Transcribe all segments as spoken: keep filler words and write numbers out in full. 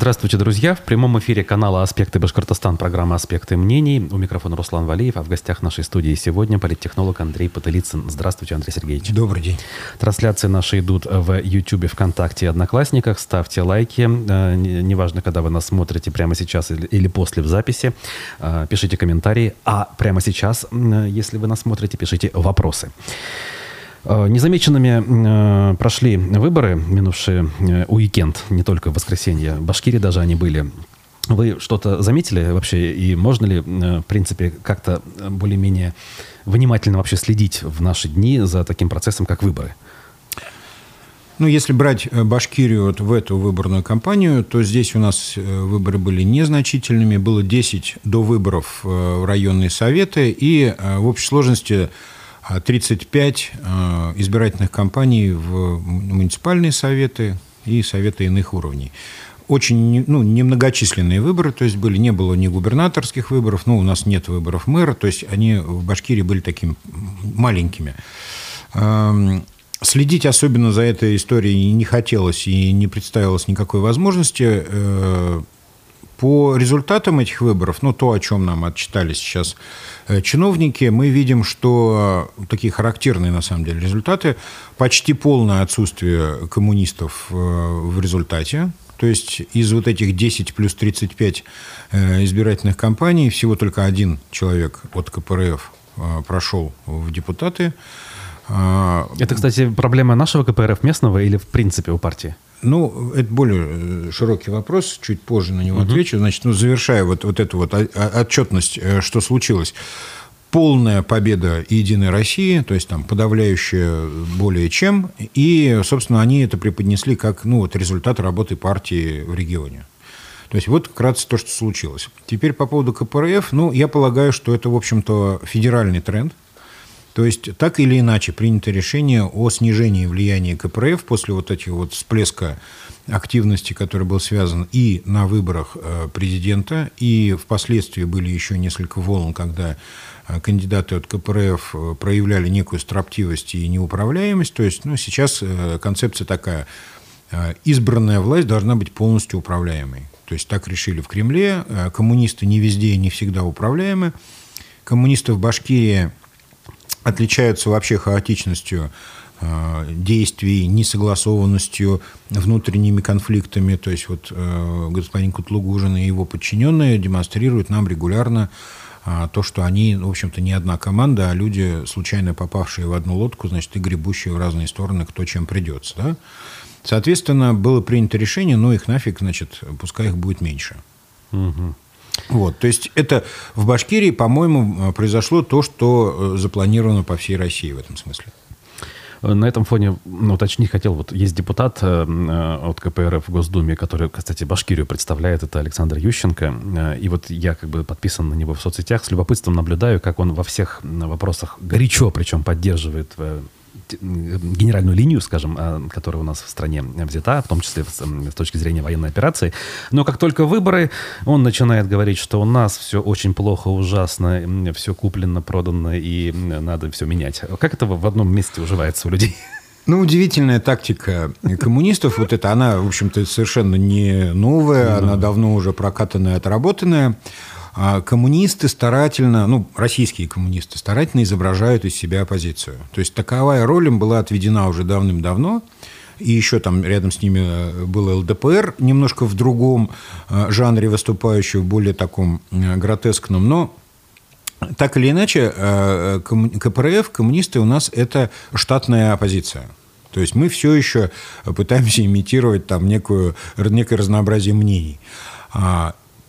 Здравствуйте, друзья. В прямом эфире канала «Аспекты Башкортостан», программа «Аспекты мнений». У микрофона Руслан Валиев, а в гостях нашей студии сегодня политтехнолог Андрей Потылицын. Здравствуйте, Андрей Сергеевич. Добрый день. Трансляции наши идут в YouTube, ВКонтакте и Одноклассниках. Ставьте лайки. Неважно, когда вы нас смотрите, прямо сейчас или после в записи. Пишите комментарии. А прямо сейчас, если вы нас смотрите, пишите вопросы. Незамеченными э, прошли выборы, минувшие э, уикенд, не только в воскресенье. В Башкирии даже они были. Вы что-то заметили вообще? И можно ли, э, в принципе, как-то более-менее внимательно вообще следить в наши дни за таким процессом, как выборы? Ну, если брать Башкирию вот в эту выборную кампанию, то здесь у нас выборы были незначительными. Было десять до выборов в районные советы, и в общей сложности тридцать пять избирательных кампаний в муниципальные советы и советы иных уровней. Очень ну, немногочисленные выборы, то есть были, не было ни губернаторских выборов, ну, у нас нет выборов мэра, то есть они в Башкирии были такими маленькими. Следить особенно за этой историей не хотелось и не представилось никакой возможности. По результатам этих выборов, ну, то, о чем нам отчитались сейчас чиновники, мы видим, что такие характерные, на самом деле, результаты. Почти полное отсутствие коммунистов в результате. То есть из вот этих десяти плюс тридцати пяти избирательных кампаний всего только один человек от КПРФ прошел в депутаты. Это, кстати, проблема нашего КПРФ местного или, в принципе, у партии? Ну, это более широкий вопрос, чуть позже на него отвечу. Значит, ну, завершая вот, вот эту вот отчетность, что случилось. Полная победа «Единой России», то есть там подавляющая более чем. И, собственно, они это преподнесли как ну, вот, результат работы партии в регионе. То есть вот вкратце то, что случилось. Теперь по поводу КПРФ. Ну, я полагаю, что это, в общем-то, федеральный тренд. То есть так или иначе принято решение о снижении влияния КПРФ после вот этих вот всплеска активности, который был связан и на выборах президента, и впоследствии были еще несколько волн, когда кандидаты от КПРФ проявляли некую строптивость и неуправляемость. То есть ну, сейчас концепция такая: избранная власть должна быть полностью управляемой. То есть так решили в Кремле. Коммунисты не везде и не всегда управляемы. Коммунисты в Башкирии отличаются вообще хаотичностью э, действий, несогласованностью, внутренними конфликтами. То есть вот э, господин Кутлугужин и его подчиненные демонстрируют нам регулярно э, то, что они, в общем-то, не одна команда, а люди, случайно попавшие в одну лодку, значит, и гребущие в разные стороны, кто чем придется. Да? Соответственно, было принято решение, ну их нафиг, значит, пускай их будет меньше. Угу. Вот, то есть это в Башкирии, по-моему, произошло то, что запланировано по всей России в этом смысле. На этом фоне, ну, уточнить хотел, вот есть депутат от КПРФ в Госдуме, который, кстати, Башкирию представляет, это Александр Ющенко, и вот я как бы подписан на него в соцсетях, с любопытством наблюдаю, как он во всех вопросах горячо, причем поддерживает генеральную линию, скажем, которая у нас в стране взята, в том числе с точки зрения военной операции. Но как только выборы, он начинает говорить, что у нас все очень плохо, ужасно, все куплено, продано, и надо все менять. Как это в одном месте уживается у людей? Ну, удивительная тактика коммунистов. Вот это, она, в общем-то, совершенно не новая, она давно уже прокатанная, отработанная. Коммунисты старательно, ну, российские коммунисты старательно изображают из себя оппозицию. То есть таковая роль им была отведена уже давным-давно. И еще там рядом с ними был ЛДПР, немножко в другом жанре выступающий, в более таком гротескном. Но так или иначе, КПРФ, коммунисты у нас – это штатная оппозиция. То есть мы все еще пытаемся имитировать там некую, некое разнообразие мнений.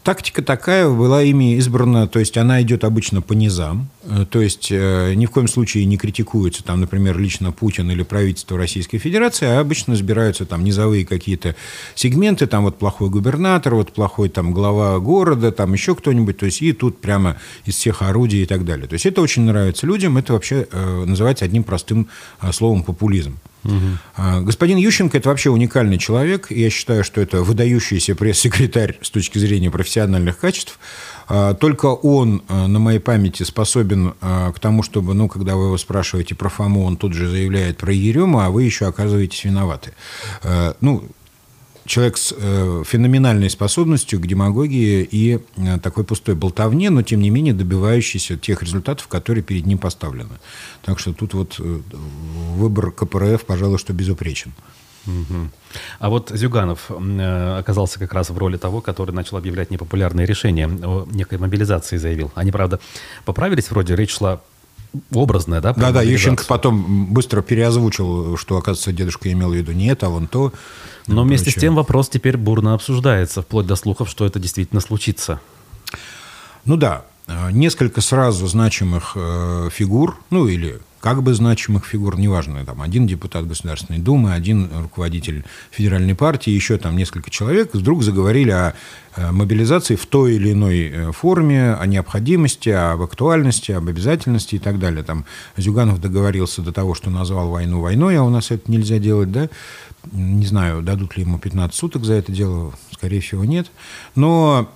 Тактика такая была ими избрана, то есть она идет обычно по низам, то есть ни в коем случае не критикуется, там, например, лично Путин или правительство Российской Федерации, а обычно избираются там низовые какие-то сегменты, там вот плохой губернатор, вот плохой там глава города, там еще кто-нибудь, то есть и тут прямо из всех орудий и так далее. То есть это очень нравится людям, это вообще называется одним простым словом популизм. Угу. Господин Ющенко – это вообще уникальный человек. Я считаю, что это выдающийся пресс-секретарь с точки зрения профессиональных качеств. Только он, на моей памяти, способен к тому, чтобы, ну, когда вы его спрашиваете про Фому, он тут же заявляет про Ерему, а вы еще оказываетесь виноваты. Ну, человек с феноменальной способностью к демагогии и такой пустой болтовне, но, тем не менее, добивающийся тех результатов, которые перед ним поставлены. Так что тут вот выбор ка пэ эр эф, пожалуй, что безупречен. Угу. А вот Зюганов оказался как раз в роли того, который начал объявлять непопулярные решения о некой мобилизации, заявил. Они, правда, поправились, вроде речь шла образная, да? Да-да, Ющенко потом быстро переозвучил, что, оказывается, дедушка имел в виду не это, а вон то. Но вместе прочее. С тем вопрос теперь бурно обсуждается, вплоть до слухов, что это действительно случится. Ну да, несколько сразу значимых фигур, ну или... как бы значимых фигур, неважно, там один депутат Государственной Думы, один руководитель федеральной партии, еще там несколько человек вдруг заговорили о мобилизации в той или иной форме, о необходимости, об актуальности, об обязательности и так далее. Там Зюганов договорился до того, что назвал войну войной, а у нас это нельзя делать, да? Не знаю, дадут ли ему пятнадцать суток за это дело, скорее всего, нет. Но...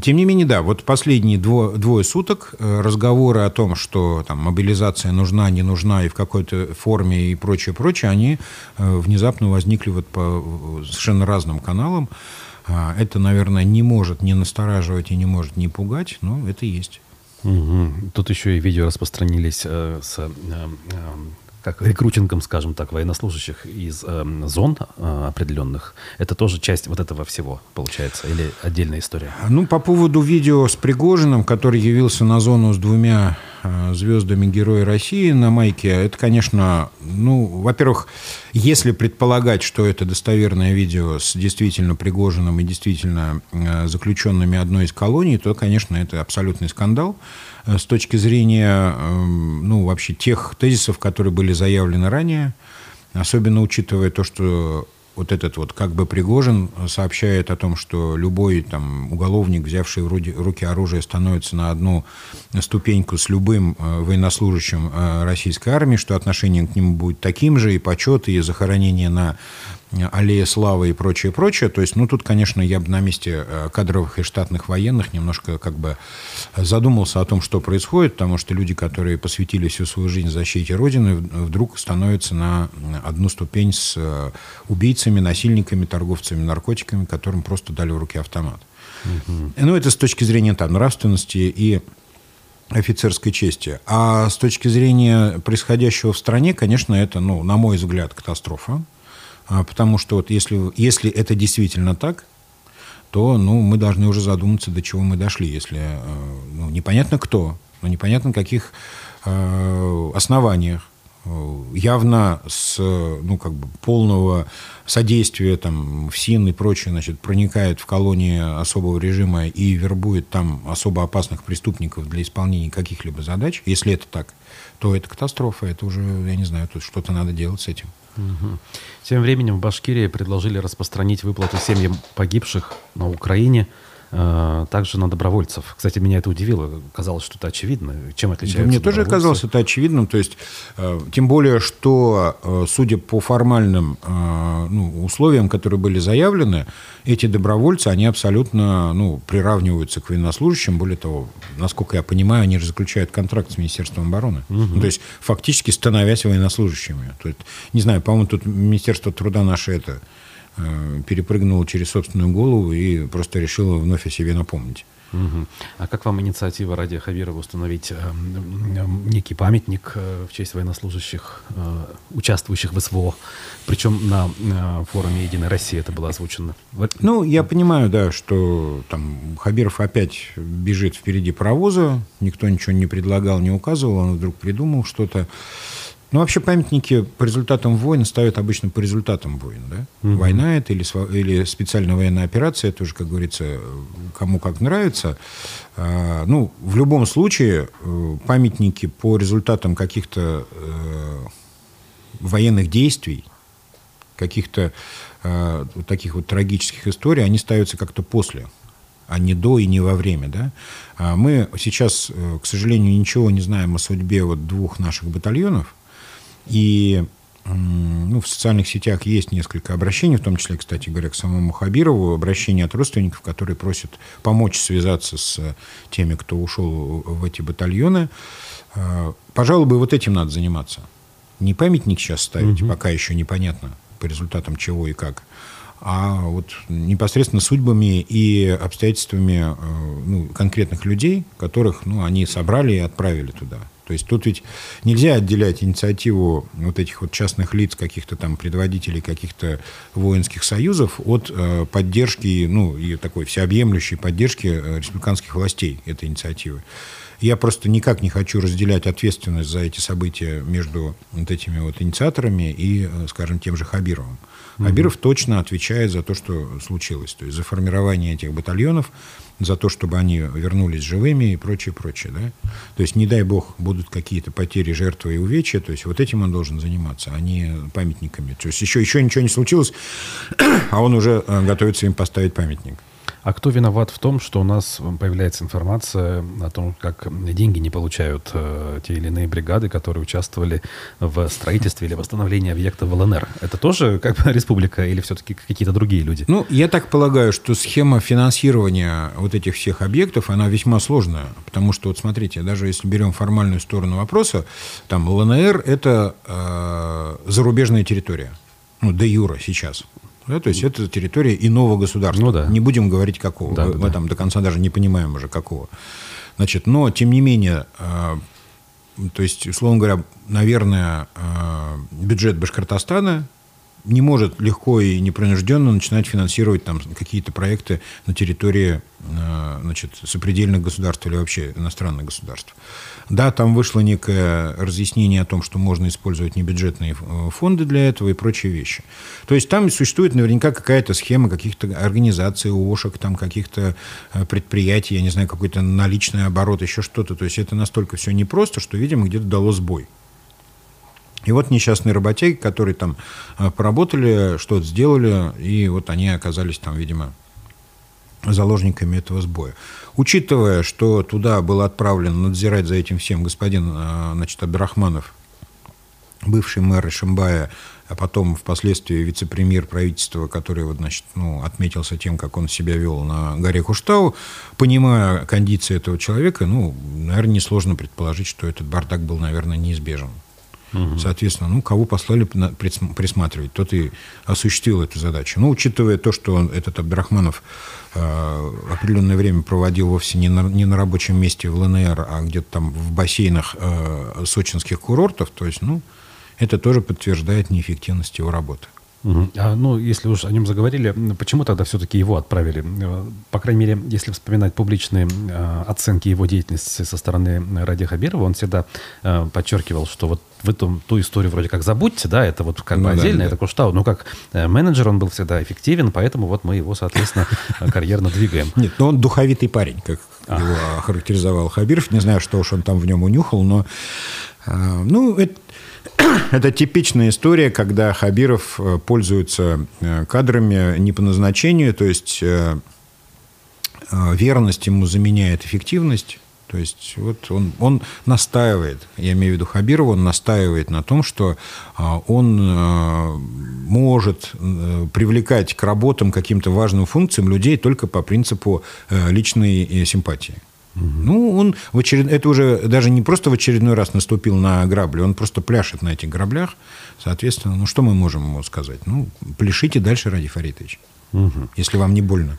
тем не менее, да, вот последние дво, двое суток разговоры о том, что там, мобилизация нужна, не нужна и в какой-то форме и прочее, прочее, они внезапно возникли вот по совершенно разным каналам. Это, наверное, не может не настораживать и не может не пугать, но это есть. Угу. Тут еще и видео распространились э, с... Э, э, как рекрутингом, скажем так, военнослужащих из э, зон э, определенных, это тоже часть вот этого всего, получается, или отдельная история? Ну, по поводу видео с Пригожиным, который явился на зону с двумя э, звездами Героя России на майке, это, конечно, ну, во-первых, если предполагать, что это достоверное видео с действительно Пригожиным и действительно э, заключенными одной из колоний, то, конечно, это абсолютный скандал. С точки зрения ну, вообще тех тезисов, которые были заявлены ранее, особенно учитывая то, что вот этот вот как бы Пригожин сообщает о том, что любой там, уголовник, взявший в руки оружие, становится на одну ступеньку с любым военнослужащим российской армии, что отношение к нему будет таким же, и почет, и захоронение на аллея славы и прочее, прочее. То есть, ну, тут, конечно, я бы на месте кадровых и штатных военных немножко как бы задумался о том, что происходит, потому что люди, которые посвятили всю свою жизнь защите Родины, вдруг становятся на одну ступень с убийцами, насильниками, торговцами наркотиками, которым просто дали в руки автомат. Угу. Ну, это с точки зрения там, нравственности и офицерской чести. А с точки зрения происходящего в стране, конечно, это, ну, на мой взгляд, катастрофа. Потому что вот если, если это действительно так, то ну, мы должны уже задуматься, до чего мы дошли. Если ну, непонятно кто, но непонятно на каких э, основаниях, явно с ну, как бы полного содействия там, эф эс и эн и прочее значит, проникает в колонии особого режима и вербует там особо опасных преступников для исполнения каких-либо задач. Если это так, то это катастрофа. Это уже, я не знаю, тут что-то надо делать с этим. Угу. Тем временем в Башкирии предложили распространить выплату семьям погибших на Украине э, также на добровольцев. Кстати, меня это удивило. Казалось, что это очевидно. Чем отличается? Да, мне тоже казалось это очевидным. То есть, э, тем более, что, э, судя по формальным э, ну, условиям, которые были заявлены, эти добровольцы, они абсолютно ну, приравниваются к военнослужащим. Более того, насколько я понимаю, они же заключают контракт с Министерством обороны. Угу. Ну, то есть, фактически становясь военнослужащими. То есть, не знаю, по-моему, тут Министерство труда наше это э, перепрыгнуло через собственную голову и просто решило вновь о себе напомнить. Угу. А как вам инициатива Радия Хабирова установить э, э, некий памятник э, в честь военнослужащих, э, участвующих в эс вэ о? Причем на э, форуме «Единая Россия» это было озвучено. Ну, я понимаю, да, что там Хабиров опять бежит впереди паровоза, никто ничего не предлагал, не указывал, он вдруг придумал что-то. Ну, вообще памятники по результатам войн ставят обычно по результатам войн. Да? Mm-hmm. Война это или, или специальная военная операция, это уже, как говорится, кому как нравится. А, ну, в любом случае, памятники по результатам каких-то э, военных действий, каких-то э, таких вот трагических историй, они ставятся как-то после, а не до и не во время. Да? А мы сейчас, к сожалению, ничего не знаем о судьбе вот двух наших батальонов. И ну, в социальных сетях есть несколько обращений, в том числе, кстати говоря, к самому Хабирову, обращения от родственников, которые просят помочь связаться с теми, кто ушел в эти батальоны. Пожалуй, бы вот этим надо заниматься. Не памятник сейчас ставить, угу. Пока еще непонятно по результатам чего и как, а вот непосредственно судьбами и обстоятельствами ну, конкретных людей, которых ну, они собрали и отправили туда. То есть тут ведь нельзя отделять инициативу вот этих вот частных лиц, каких-то там предводителей, каких-то воинских союзов от поддержки, ну, и такой всеобъемлющей поддержки республиканских властей этой инициативы. Я просто никак не хочу разделять ответственность за эти события между вот этими вот инициаторами и, скажем, тем же Хабировым. Mm-hmm. Хабиров точно отвечает за то, что случилось, то есть за формирование этих батальонов, за то, чтобы они вернулись живыми и прочее, прочее. Да? То есть, не дай бог, будут какие-то потери, жертвы и увечья, то есть вот этим он должен заниматься, а не памятниками. То есть еще, еще ничего не случилось, а он уже готовится им поставить памятник. А кто виноват в том, что у нас появляется информация о том, как деньги не получают э, те или иные бригады, которые участвовали в строительстве или восстановлении объекта в ЛНР? Это тоже как бы республика или все-таки какие-то другие люди? Ну, я так полагаю, что схема финансирования вот этих всех объектов, она весьма сложная. Потому что, вот смотрите, даже если берем формальную сторону вопроса, там ЛНР – это э, зарубежная территория, ну, де юре сейчас. Да, то есть это территория иного государства. Ну, да. Не будем говорить какого. Да, мы да. там до конца даже не понимаем уже какого. Значит, но, тем не менее, э, то есть, условно говоря, наверное, э, бюджет Башкортостана не может легко и непринужденно начинать финансировать там какие-то проекты на территории э, значит, сопредельных государств или вообще иностранных государств. Да, там вышло некое разъяснение о том, что можно использовать небюджетные фонды для этого и прочие вещи. То есть там существует наверняка какая-то схема каких-то организаций, ООШек, там каких-то предприятий, я не знаю, какой-то наличный оборот, еще что-то. То есть это настолько все непросто, что, видимо, где-то дало сбой. И вот несчастные работяги, которые там поработали, что-то сделали, и вот они оказались там, видимо, заложниками этого сбоя. Учитывая, что туда был отправлен надзирать за этим всем господин, значит, Абдрахманов, бывший мэр Ишимбая, а потом впоследствии вице-премьер правительства, который вот, значит, ну, отметился тем, как он себя вел на горе Куштау, понимая кондиции этого человека, ну, наверное, несложно предположить, что этот бардак был, наверное, неизбежен. Соответственно, ну, кого послали присматривать, тот и осуществил эту задачу. Ну, учитывая то, что он, этот Абдрахманов э, определенное время проводил вовсе не на, не на рабочем месте в ЛНР, а где-то там в бассейнах э, сочинских курортов, то есть, ну, это тоже подтверждает неэффективность его работы. Угу. А, ну, если уж о нем заговорили, почему тогда все-таки его отправили? По крайней мере, если вспоминать публичные э, оценки его деятельности со стороны Радия Хабирова, он всегда э, подчеркивал, что вот вы ту, ту историю вроде как забудьте, да, это вот как бы ну, отдельно, да, это да. Куштау, но как э, менеджер он был всегда эффективен, поэтому вот мы его, соответственно, карьерно двигаем. Нет, но он духовитый парень, как его охарактеризовал Хабиров. Не знаю, что уж он там в нем унюхал, но, ну, это... Это типичная история, когда Хабиров пользуется кадрами не по назначению, то есть верность ему заменяет эффективность. То есть вот он, он настаивает, я имею в виду Хабирова, он настаивает на том, что он может привлекать к работам каким-то важным функциям людей только по принципу личной симпатии. Угу. Ну, он в очеред... это уже даже не просто в очередной раз наступил на грабли, он просто пляшет на этих граблях. Соответственно, ну что мы можем ему сказать? Ну, пляшите дальше, Радий Фаритович, угу. если вам не больно.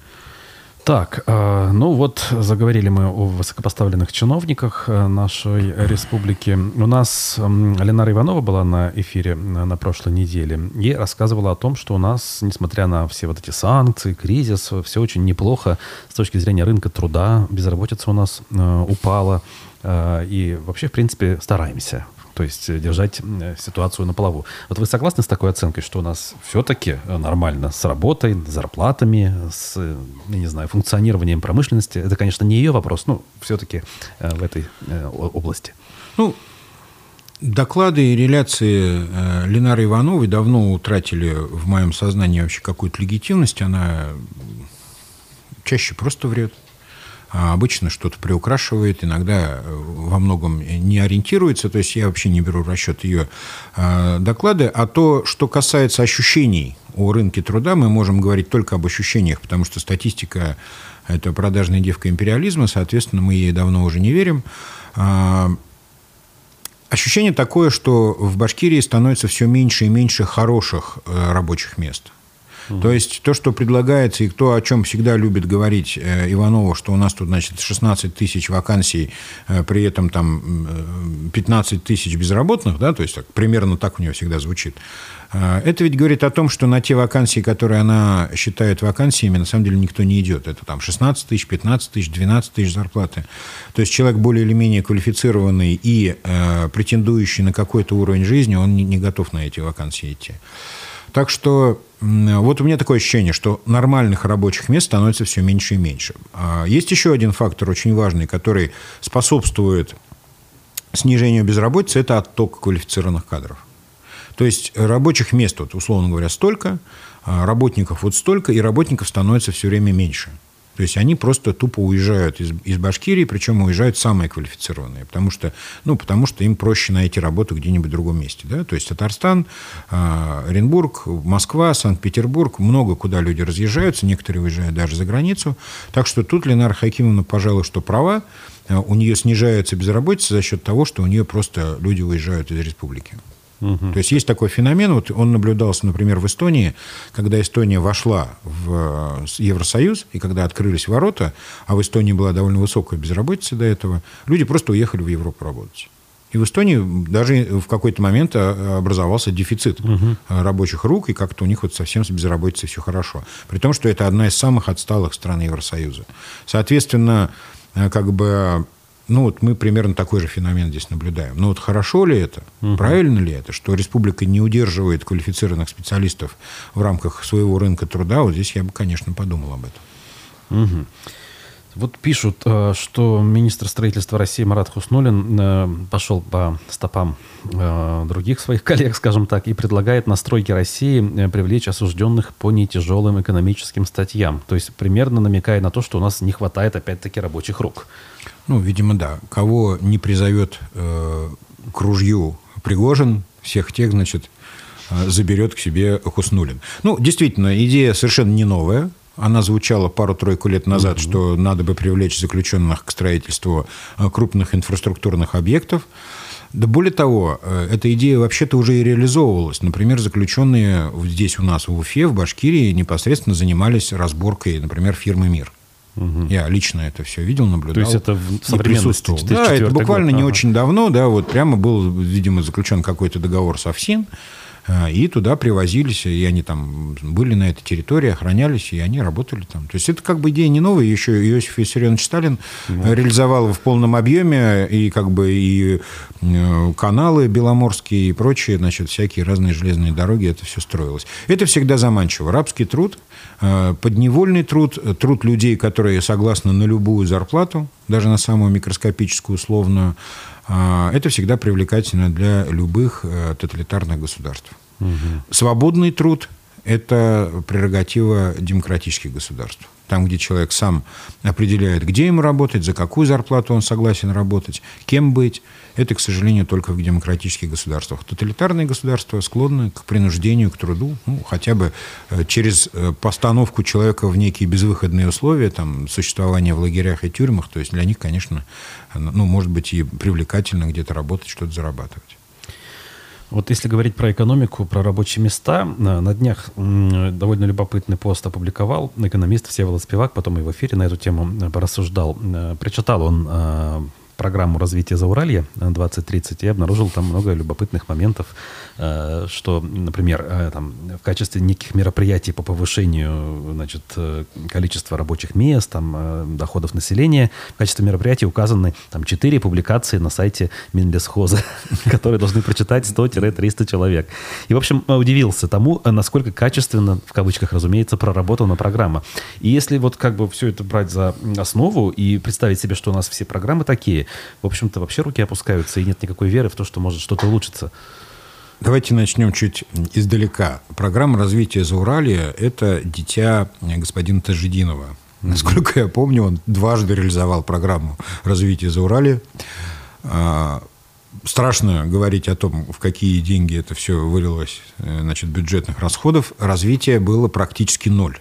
Так, ну вот заговорили мы о высокопоставленных чиновниках нашей республики. У нас Ленара Иванова была на эфире на прошлой неделе и рассказывала о том, что у нас, несмотря на все вот эти санкции, кризис, все очень неплохо с точки зрения рынка труда, безработица у нас упала и вообще, в принципе, стараемся. То есть держать ситуацию на плаву. Вот вы согласны с такой оценкой, что у нас все-таки нормально с работой, с зарплатами, с, я не знаю, функционированием промышленности? Это, конечно, не ее вопрос, но все-таки в этой области. Ну, доклады и реляции Ленары Ивановой давно утратили в моем сознании вообще какую-то легитимность. Она чаще просто врет. А обычно что-то приукрашивает, иногда во многом не ориентируется. То есть я вообще не беру в расчет ее э, доклады. А то, что касается ощущений о рынке труда, мы можем говорить только об ощущениях, потому что статистика – это продажная девка империализма, соответственно, мы ей давно уже не верим. Э, ощущение такое, что в Башкирии становится все меньше и меньше хороших э, рабочих мест. Mm-hmm. То есть то, что предлагается, и то, о чем всегда любит говорить э, Иванова, что у нас тут, значит, шестнадцать тысяч вакансий, э, при этом там пятнадцать тысяч безработных, да, то есть так, примерно так у нее всегда звучит. Э, это ведь говорит о том, что на те вакансии, которые она считает вакансиями, на самом деле никто не идет. Это там шестнадцать тысяч, пятнадцать тысяч, двенадцать тысяч зарплаты. То есть человек более или менее квалифицированный и э, претендующий на какой-то уровень жизни, он не, не готов на эти вакансии идти. Так что вот у меня такое ощущение, что нормальных рабочих мест становится все меньше и меньше. Есть еще один фактор очень важный, который способствует снижению безработицы – это отток квалифицированных кадров. То есть рабочих мест, вот, условно говоря, столько, работников вот столько, и работников становится все время меньше. То есть они просто тупо уезжают из, из Башкирии, причем уезжают самые квалифицированные, потому что, ну, потому что им проще найти работу где-нибудь в другом месте. Да? То есть Татарстан, Оренбург, Москва, Санкт-Петербург, много куда люди разъезжаются, некоторые уезжают даже за границу. Так что тут Ленара Хакимовна, пожалуй, что права, у нее снижается безработица за счет того, что у нее просто люди уезжают из республики. То есть есть такой феномен, вот он наблюдался, например, в Эстонии, когда Эстония вошла в Евросоюз, и когда открылись ворота, а в Эстонии была довольно высокая безработица до этого, люди просто уехали в Европу работать. И в Эстонии даже в какой-то момент образовался дефицит угу. рабочих рук, и как-то у них вот совсем с безработицей все хорошо. При том, что это одна из самых отсталых стран Евросоюза. Соответственно, как бы... Ну, вот мы примерно такой же феномен здесь наблюдаем. Но вот хорошо ли это, угу. правильно ли это, что республика не удерживает квалифицированных специалистов в рамках своего рынка труда, вот здесь я бы, конечно, подумал об этом. Угу. Вот пишут, что министр строительства России Марат Хуснуллин пошел по стопам других своих коллег, скажем так, и предлагает на стройки России привлечь осужденных по нетяжелым экономическим статьям. То есть примерно намекая на то, что у нас не хватает, опять-таки, рабочих рук. Ну, видимо, да. Кого не призовет э, к ружью Пригожин, всех тех, значит, э, заберет к себе Хуснуллин. Ну, действительно, идея совершенно не новая. Она звучала пару-тройку лет назад, mm-hmm. что надо бы привлечь заключенных к строительству крупных инфраструктурных объектов. Да более того, эта идея вообще-то уже и реализовывалась. Например, заключенные здесь у нас в Уфе, в Башкирии, непосредственно занимались разборкой, например, фирмы «Мир». Угу. Я лично это все видел, наблюдал. То есть это в присутствовал. Да, это буквально год, не ага. очень давно, да, вот прямо был, видимо, заключен какой-то договор с ФСИН, и туда привозились, и они там были на этой территории, охранялись, и они работали там. То есть это как бы идея не новая, еще Иосиф Виссарионович Сталин вот. реализовал в полном объеме, и как бы и каналы беломорские и прочие, значит, всякие разные железные дороги, это все строилось. Это всегда заманчиво. Рабский труд, подневольный труд, труд людей, которые согласны на любую зарплату, даже на самую микроскопическую, условную, это всегда привлекательно для любых тоталитарных государств. Угу. Свободный труд – это прерогатива демократических государств. Там, где человек сам определяет, где ему работать, за какую зарплату он согласен работать, кем быть. Это, к сожалению, только в демократических государствах. Тоталитарные государства склонны к принуждению, к труду, ну, хотя бы через постановку человека в некие безвыходные условия, там, существование в лагерях и тюрьмах. То есть для них, конечно, ну, может быть и привлекательно где-то работать, что-то зарабатывать. Вот если говорить про экономику, про рабочие места, на днях довольно любопытный пост опубликовал экономист Всеволод Спивак, потом и в эфире на эту тему порассуждал. Прочитал он программу развития Зауралья двадцать тридцать и обнаружил там много любопытных моментов, что, например, там, в качестве неких мероприятий по повышению, значит, количества рабочих мест, там, доходов населения, в качестве мероприятий указаны там, четыре публикации на сайте Минлесхоза, которые должны прочитать сто-триста человек. И, в общем, удивился тому, насколько качественно, в кавычках, разумеется, проработана программа. И если вот как бы все это брать за основу и представить себе, что у нас все программы такие, в общем-то, вообще руки опускаются, и нет никакой веры в то, что может что-то улучшиться. Давайте начнем чуть издалека. Программа развития Зауралья – это дитя господина Тажидинова. Mm-hmm. Насколько я помню, он дважды реализовал программу развития Зауралья. Страшно говорить о том, в какие деньги это все вылилось, значит, бюджетных расходов. Развитие было практически ноль.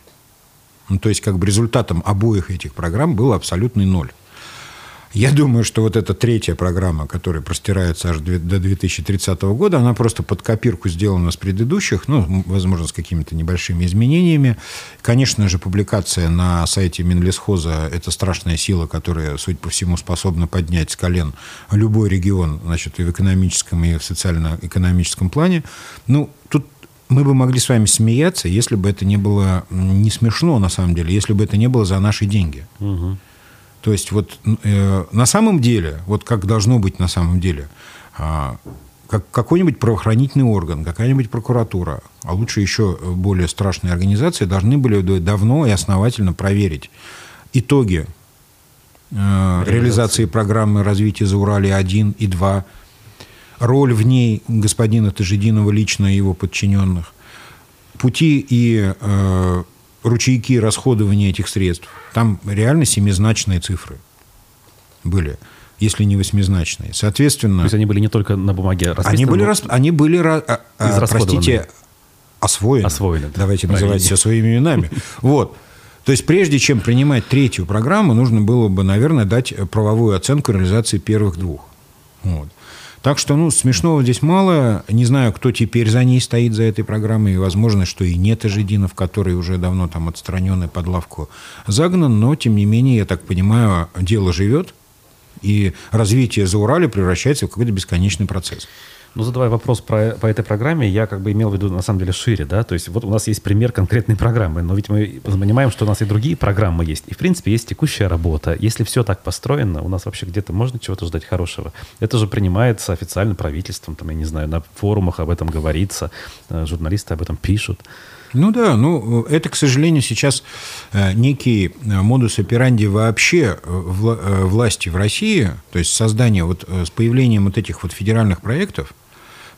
Ну, то есть, как бы результатом обоих этих программ было абсолютный ноль. Я думаю, что вот эта третья программа, которая простирается аж до две тысячи тридцатого года, она просто под копирку сделана с предыдущих, ну, возможно, с какими-то небольшими изменениями. Конечно же, публикация на сайте Минлесхоза – это страшная сила, которая, судя по всему, способна поднять с колен любой регион, значит, и в экономическом, и в социально-экономическом плане. Ну, тут мы бы могли с вами смеяться, если бы это не было не смешно, на самом деле, если бы это не было за наши деньги. Угу. То есть, вот э, на самом деле, вот как должно быть на самом деле, э, как какой-нибудь правоохранительный орган, какая-нибудь прокуратура, а лучше еще более страшные организации, должны были давно и основательно проверить итоги э, реализации. реализации программы развития Зауралья-один и два, роль в ней господина Тажидинова лично и его подчиненных, пути и... Э, ручейки расходования этих средств. Там реально семизначные цифры были, если не восьмизначные. Соответственно... То есть они были не только на бумаге расписаны? Они были, рас... они были а, а, простите, освоены. освоены да. Давайте правильно. Называть все своими именами. Вот. То есть прежде чем принимать третью программу, нужно было бы, наверное, дать правовую оценку реализации первых двух. Вот. Так что, ну, смешного здесь мало. Не знаю, кто теперь за ней стоит, за этой программой. И, возможно, что и нет Тажидинов, который уже давно там отстранен и под лавку загнан. Но, тем не менее, я так понимаю, дело живет. И развитие Зауралья превращается в какой-то бесконечный процесс. Ну, задавая вопрос про, по этой программе, я как бы имел в виду, на самом деле, шире, да, то есть вот у нас есть пример конкретной программы, но ведь мы понимаем, что у нас и другие программы есть, и, в принципе, есть текущая работа. Если все так построено, у нас вообще где-то можно чего-то ждать хорошего? Это же принимается официально правительством, там, я не знаю, на форумах об этом говорится, журналисты об этом пишут. Ну да, ну это, к сожалению, сейчас некий модус операнди вообще власти в России, то есть создание, вот с появлением вот этих вот федеральных проектов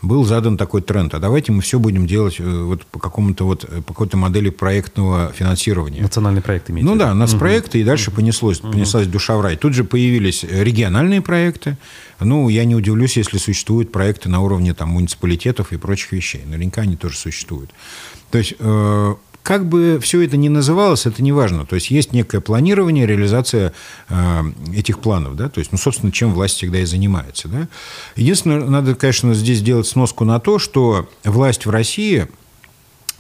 был задан такой тренд, а давайте мы все будем делать вот по какому-то вот, по какой-то модели проектного финансирования. Национальный проект имеется. Ну да, нацпроекты, угу. И дальше понеслось, угу. понеслась душа в рай. Тут же появились региональные проекты. Ну, я не удивлюсь, если существуют проекты на уровне там, муниципалитетов и прочих вещей. Наверняка они тоже существуют. То есть, э, как бы все это ни называлось, это не важно. То есть, есть некое планирование, реализация э, этих планов. Да? То есть, ну, собственно, чем власть всегда и занимается. Да? Единственное, надо, конечно, здесь сделать сноску на то, что власть в России,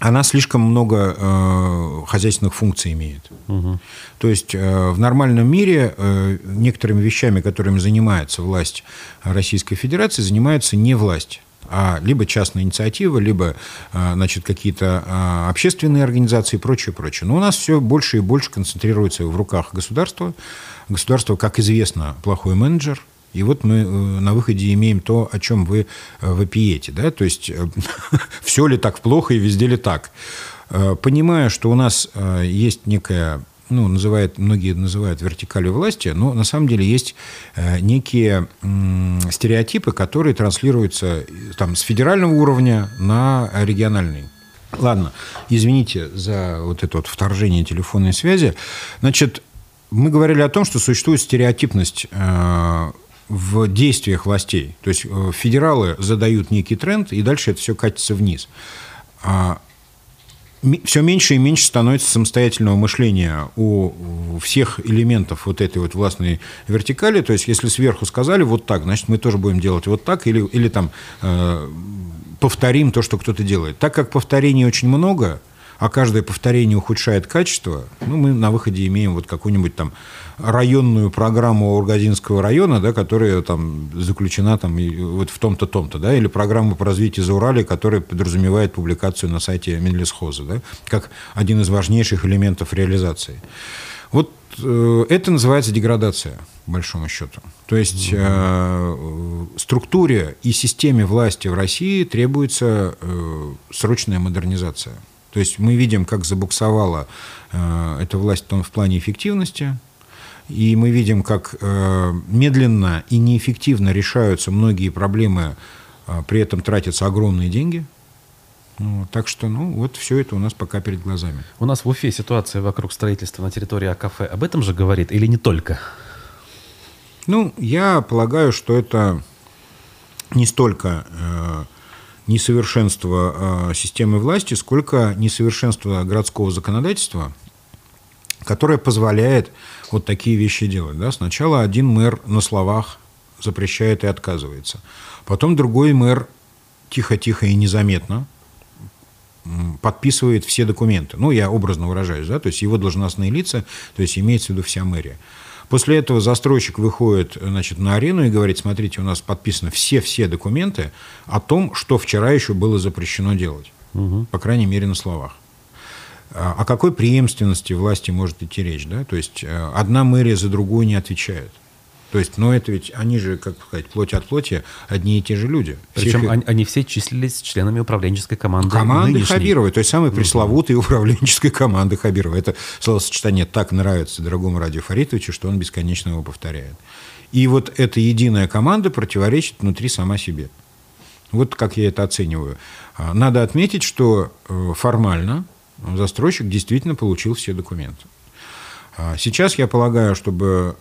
она слишком много э, хозяйственных функций имеет. Угу. То есть, э, в нормальном мире э, некоторыми вещами, которыми занимается власть Российской Федерации, занимается не власть. А либо частная инициатива, либо значит, какие-то общественные организации и прочее, прочее. Но у нас все больше и больше концентрируется в руках государства. Государство, как известно, плохой менеджер. И вот мы на выходе имеем то, о чем вы вопиете. Да? То есть, все ли так плохо и везде ли так. Понимая, что у нас есть некая... Ну, называют, многие называют вертикалью власти, но на самом деле есть некие стереотипы, которые транслируются там, с федерального уровня на региональный. Ладно, извините за вот это вот вторжение телефонной связи. Значит, мы говорили о том, что существует стереотипность в действиях властей. То есть федералы задают некий тренд, и дальше это все катится вниз. Все меньше и меньше становится самостоятельного мышления у всех элементов вот этой вот властной вертикали. То есть, если сверху сказали вот так, значит, мы тоже будем делать вот так, или, или там э, повторим то, что кто-то делает. Так как повторений очень много, а каждое повторение ухудшает качество, ну, мы на выходе имеем вот какую-нибудь там районную программу Ургадинского района, да, которая там заключена там, вот в том-то, том-то, да, или программу по развитию Зауралья, которая подразумевает публикацию на сайте Минлесхоза, да, как один из важнейших элементов реализации. Вот э, это называется деградация, по большому счету. То есть э, структуре и системе власти в России требуется э, срочная модернизация. То есть мы видим, как забуксовала э, эта власть в плане эффективности, и мы видим, как э, медленно и неэффективно решаются многие проблемы, э, при этом тратятся огромные деньги. Ну, так что, ну, вот все это у нас пока перед глазами. У нас в Уфе ситуация вокруг строительства на территории АКФ об этом же говорит или не только? Ну, я полагаю, что это не столько... Э, несовершенство э, системы власти, сколько несовершенство городского законодательства, которая позволяет вот такие вещи делать. Да? Сначала один мэр на словах запрещает и отказывается. Потом другой мэр тихо-тихо и незаметно подписывает все документы. Ну, я образно выражаюсь, да, то есть его должностные лица, то есть имеется в виду вся мэрия. После этого застройщик выходит, значит, на арену и говорит: смотрите, у нас подписаны все-все документы о том, что вчера еще было запрещено делать. Угу. По крайней мере, на словах. О какой преемственности власти может идти речь? Да? То есть одна мэрия за другую не отвечает. То есть, но это ведь они же, как сказать, плоть от плоти, одни и те же люди. Причем Всех... они, они все числились членами управленческой команды. Команды нынешней. Хабирова, той самой пресловутой управленческой команды Хабирова. Это словосочетание так нравится дорогому Радию Фаритовичу, что он бесконечно его повторяет. И вот эта единая команда противоречит внутри сама себе. Вот как я это оцениваю. Надо отметить, что формально застройщик действительно получил все документы. Сейчас, я полагаю, чтобы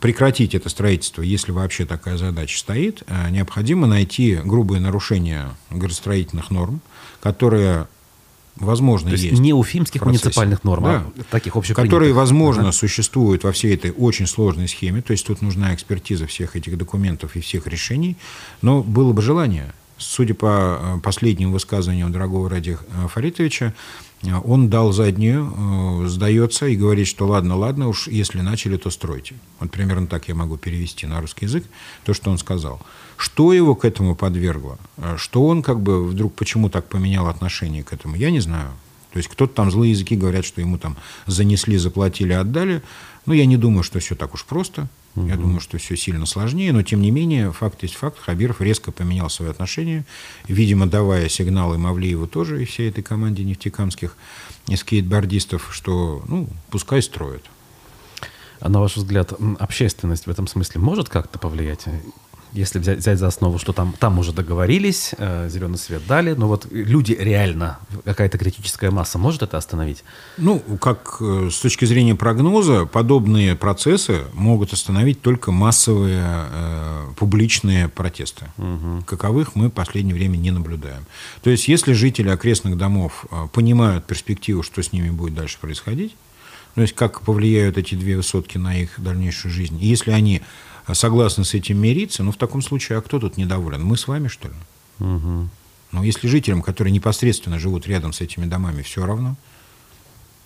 прекратить это строительство, если вообще такая задача стоит, необходимо найти грубые нарушения градостроительных норм, которые, возможно, есть. То есть не уфимских муниципальных норм, да, а таких общепринятых. Которые, возможно, да, существуют во всей этой очень сложной схеме. То есть тут нужна экспертиза всех этих документов и всех решений. Но было бы желание. Судя по последним высказываниям дорогого Радия Фаритовича, он дал заднюю, сдается и говорит, что ладно, ладно, уж если начали, то стройте. Вот примерно так я могу перевести на русский язык то, что он сказал. Что его к этому подвергло? Что он как бы вдруг почему так поменял отношение к этому? Я не знаю. То есть кто-то там, злые языки говорят, что ему там занесли, заплатили, отдали. Но я не думаю, что все так уж просто. Я думаю, что все сильно сложнее, но, тем не менее, факт есть факт. Хабиров резко поменял свои отношения, видимо, давая сигналы Мавлиеву тоже и всей этой команде нефтекамских скейтбордистов, что, ну, пускай строят. А на ваш взгляд, общественность в этом смысле может как-то повлиять? Если взять, взять за основу, что там, там уже договорились, э, зеленый свет дали, но вот люди реально, какая-то критическая масса может это остановить? Ну, как э, с точки зрения прогноза, подобные процессы могут остановить только массовые э, публичные протесты. Угу. Каковых мы в последнее время не наблюдаем. То есть, если жители окрестных домов э, понимают перспективу, что с ними будет дальше происходить, то есть, как повлияют эти две высотки на их дальнейшую жизнь, и если они согласны с этим мириться, но в таком случае, а кто тут недоволен? Мы с вами, что ли? Угу. Ну, если жителям, которые непосредственно живут рядом с этими домами, все равно,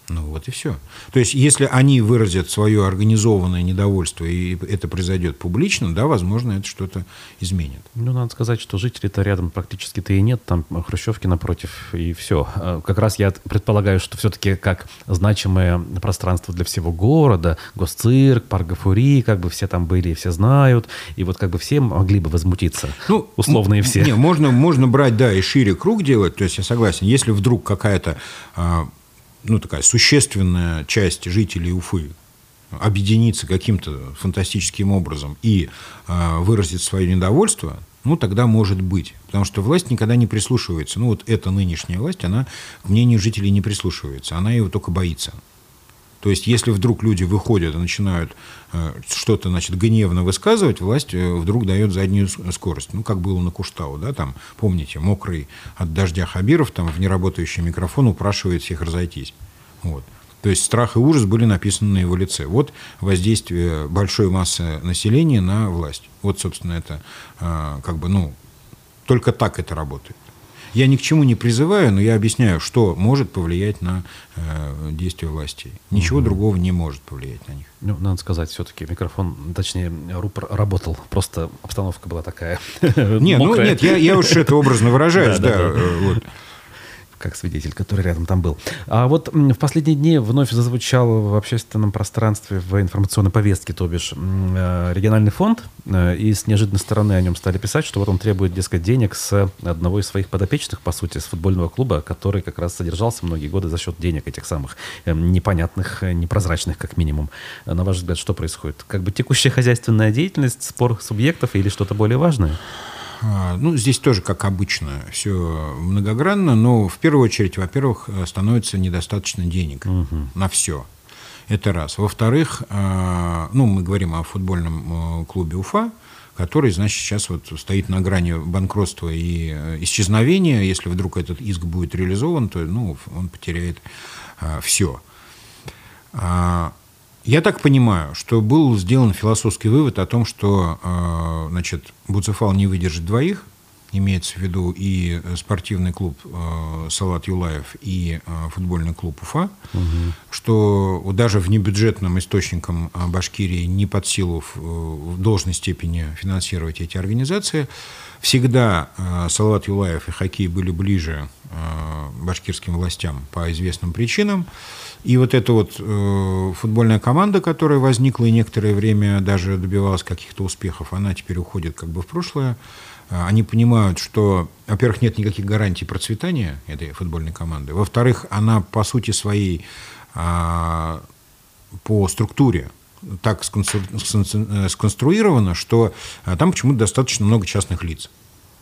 ну вот и все. То есть, если они выразят свое организованное недовольство, и это произойдет публично, да, возможно, это что-то изменит. Ну, надо сказать, что жителей-то рядом практически-то и нет, там хрущевки напротив, и все. Как раз я предполагаю, что все-таки как значимое пространство для всего города, Госцирк, парк Гафури, как бы все там были, и все знают, и вот как бы все могли бы возмутиться, ну, условные все. Не, можно, можно брать, да, и шире круг делать, то есть я согласен, если вдруг какая-то... ну, такая существенная часть жителей Уфы объединиться каким-то фантастическим образом и э, выразить свое недовольство, ну, тогда может быть. Потому что власть никогда не прислушивается. Ну, вот эта нынешняя власть, она к мнению жителей не прислушивается, она его только боится. То есть, если вдруг люди выходят и начинают э, что-то, значит, гневно высказывать, власть вдруг дает заднюю скорость. Ну, как было на Куштау, да, там, помните, мокрый от дождя Хабиров, там, в неработающий микрофон упрашивает всех разойтись. Вот. То есть, страх и ужас были написаны на его лице. Вот воздействие большой массы населения на власть. Вот, собственно, это э, как бы, ну, только так это работает. Я ни к чему не призываю, но я объясняю, что может повлиять на э, действия властей. Ничего угу. другого не может повлиять на них. Ну, надо сказать, все-таки микрофон, точнее, рупор работал. Просто обстановка была такая не, ну, нет, я, я уж это образно выражаюсь, да. да, да. Вот. Как свидетель, который рядом там был. А вот в последние дни вновь зазвучал в общественном пространстве, в информационной повестке, то бишь, региональный фонд, и с неожиданной стороны о нем стали писать, что вот он требует, дескать, денег с одного из своих подопечных, по сути, с футбольного клуба, который как раз содержался многие годы за счет денег этих самых непонятных, непрозрачных, как минимум. На ваш взгляд, что происходит? Как бы текущая хозяйственная деятельность, спор субъектов или что-то более важное? Ну, здесь тоже, как обычно, все многогранно, но в первую очередь, во-первых, становится недостаточно денег угу. на все. Это раз. Во-вторых, ну, мы говорим о футбольном клубе «Уфа», который, значит, сейчас вот стоит на грани банкротства и исчезновения. Если вдруг этот иск будет реализован, то, ну, он потеряет все. Я так понимаю, что был сделан философский вывод о том, что, значит, Буцефал не выдержит двоих, имеется в виду и спортивный клуб «Салават Юлаев», и футбольный клуб «Уфа», угу. что даже внебюджетным источникам Башкирии не под силу в должной степени финансировать эти организации. Всегда «Салават Юлаев» и хоккей были ближе башкирским властям по известным причинам. И вот эта вот футбольная команда, которая возникла и некоторое время даже добивалась каких-то успехов, она теперь уходит как бы в прошлое. Они понимают, что, во-первых, нет никаких гарантий процветания этой футбольной команды. Во-вторых, она по сути своей, по структуре так сконструирована, что там почему-то достаточно много частных лиц,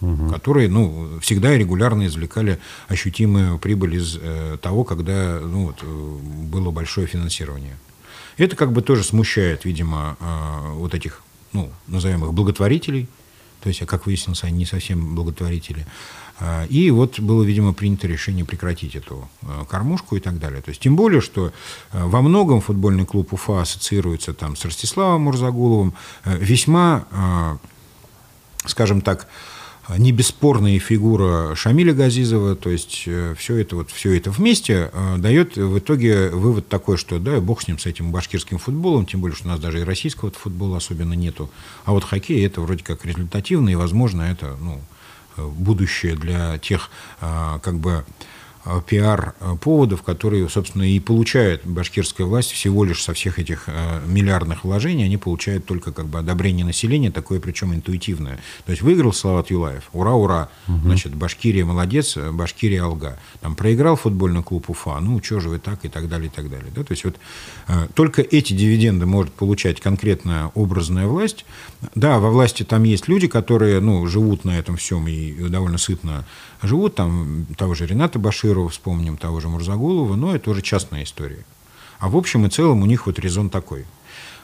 угу. которые, ну, всегда и регулярно извлекали ощутимую прибыль из того, когда, ну, вот, было большое финансирование. Это как бы тоже смущает, видимо, вот этих, ну, назовем их благотворителей. То есть, как выяснилось, они не совсем благотворители. И вот было, видимо, принято решение прекратить эту кормушку и так далее. То есть, тем более, что во многом футбольный клуб Уфа ассоциируется там с Ростиславом Мурзагуловым. Весьма, скажем так, не бесспорная фигура Шамиля Газизова. То есть, все это, вот, все это вместе дает в итоге вывод такой, что да, бог с ним, с этим башкирским футболом, тем более, что у нас даже и российского футбола особенно нету. А вот хоккей – это вроде как результативно, и, возможно, это, ну, будущее для тех, как бы, пиар-поводов, которые, собственно, и получает башкирская власть всего лишь со всех этих миллиардных вложений. Они получают только как бы одобрение населения, такое причем интуитивное. То есть выиграл Салават Юлаев, ура, ура, угу. значит, Башкирия молодец, Башкирия алга. Там проиграл футбольный клуб Уфа, ну, что же вы так, и так далее, и так далее. Да? То есть вот только эти дивиденды может получать конкретная образная власть. Да, во власти там есть люди, которые, ну, живут на этом всем и довольно сытно живут, там того же Рената Баширова, вспомним, того же Мурзагулова, но это уже частная история. А в общем и целом у них вот резон такой.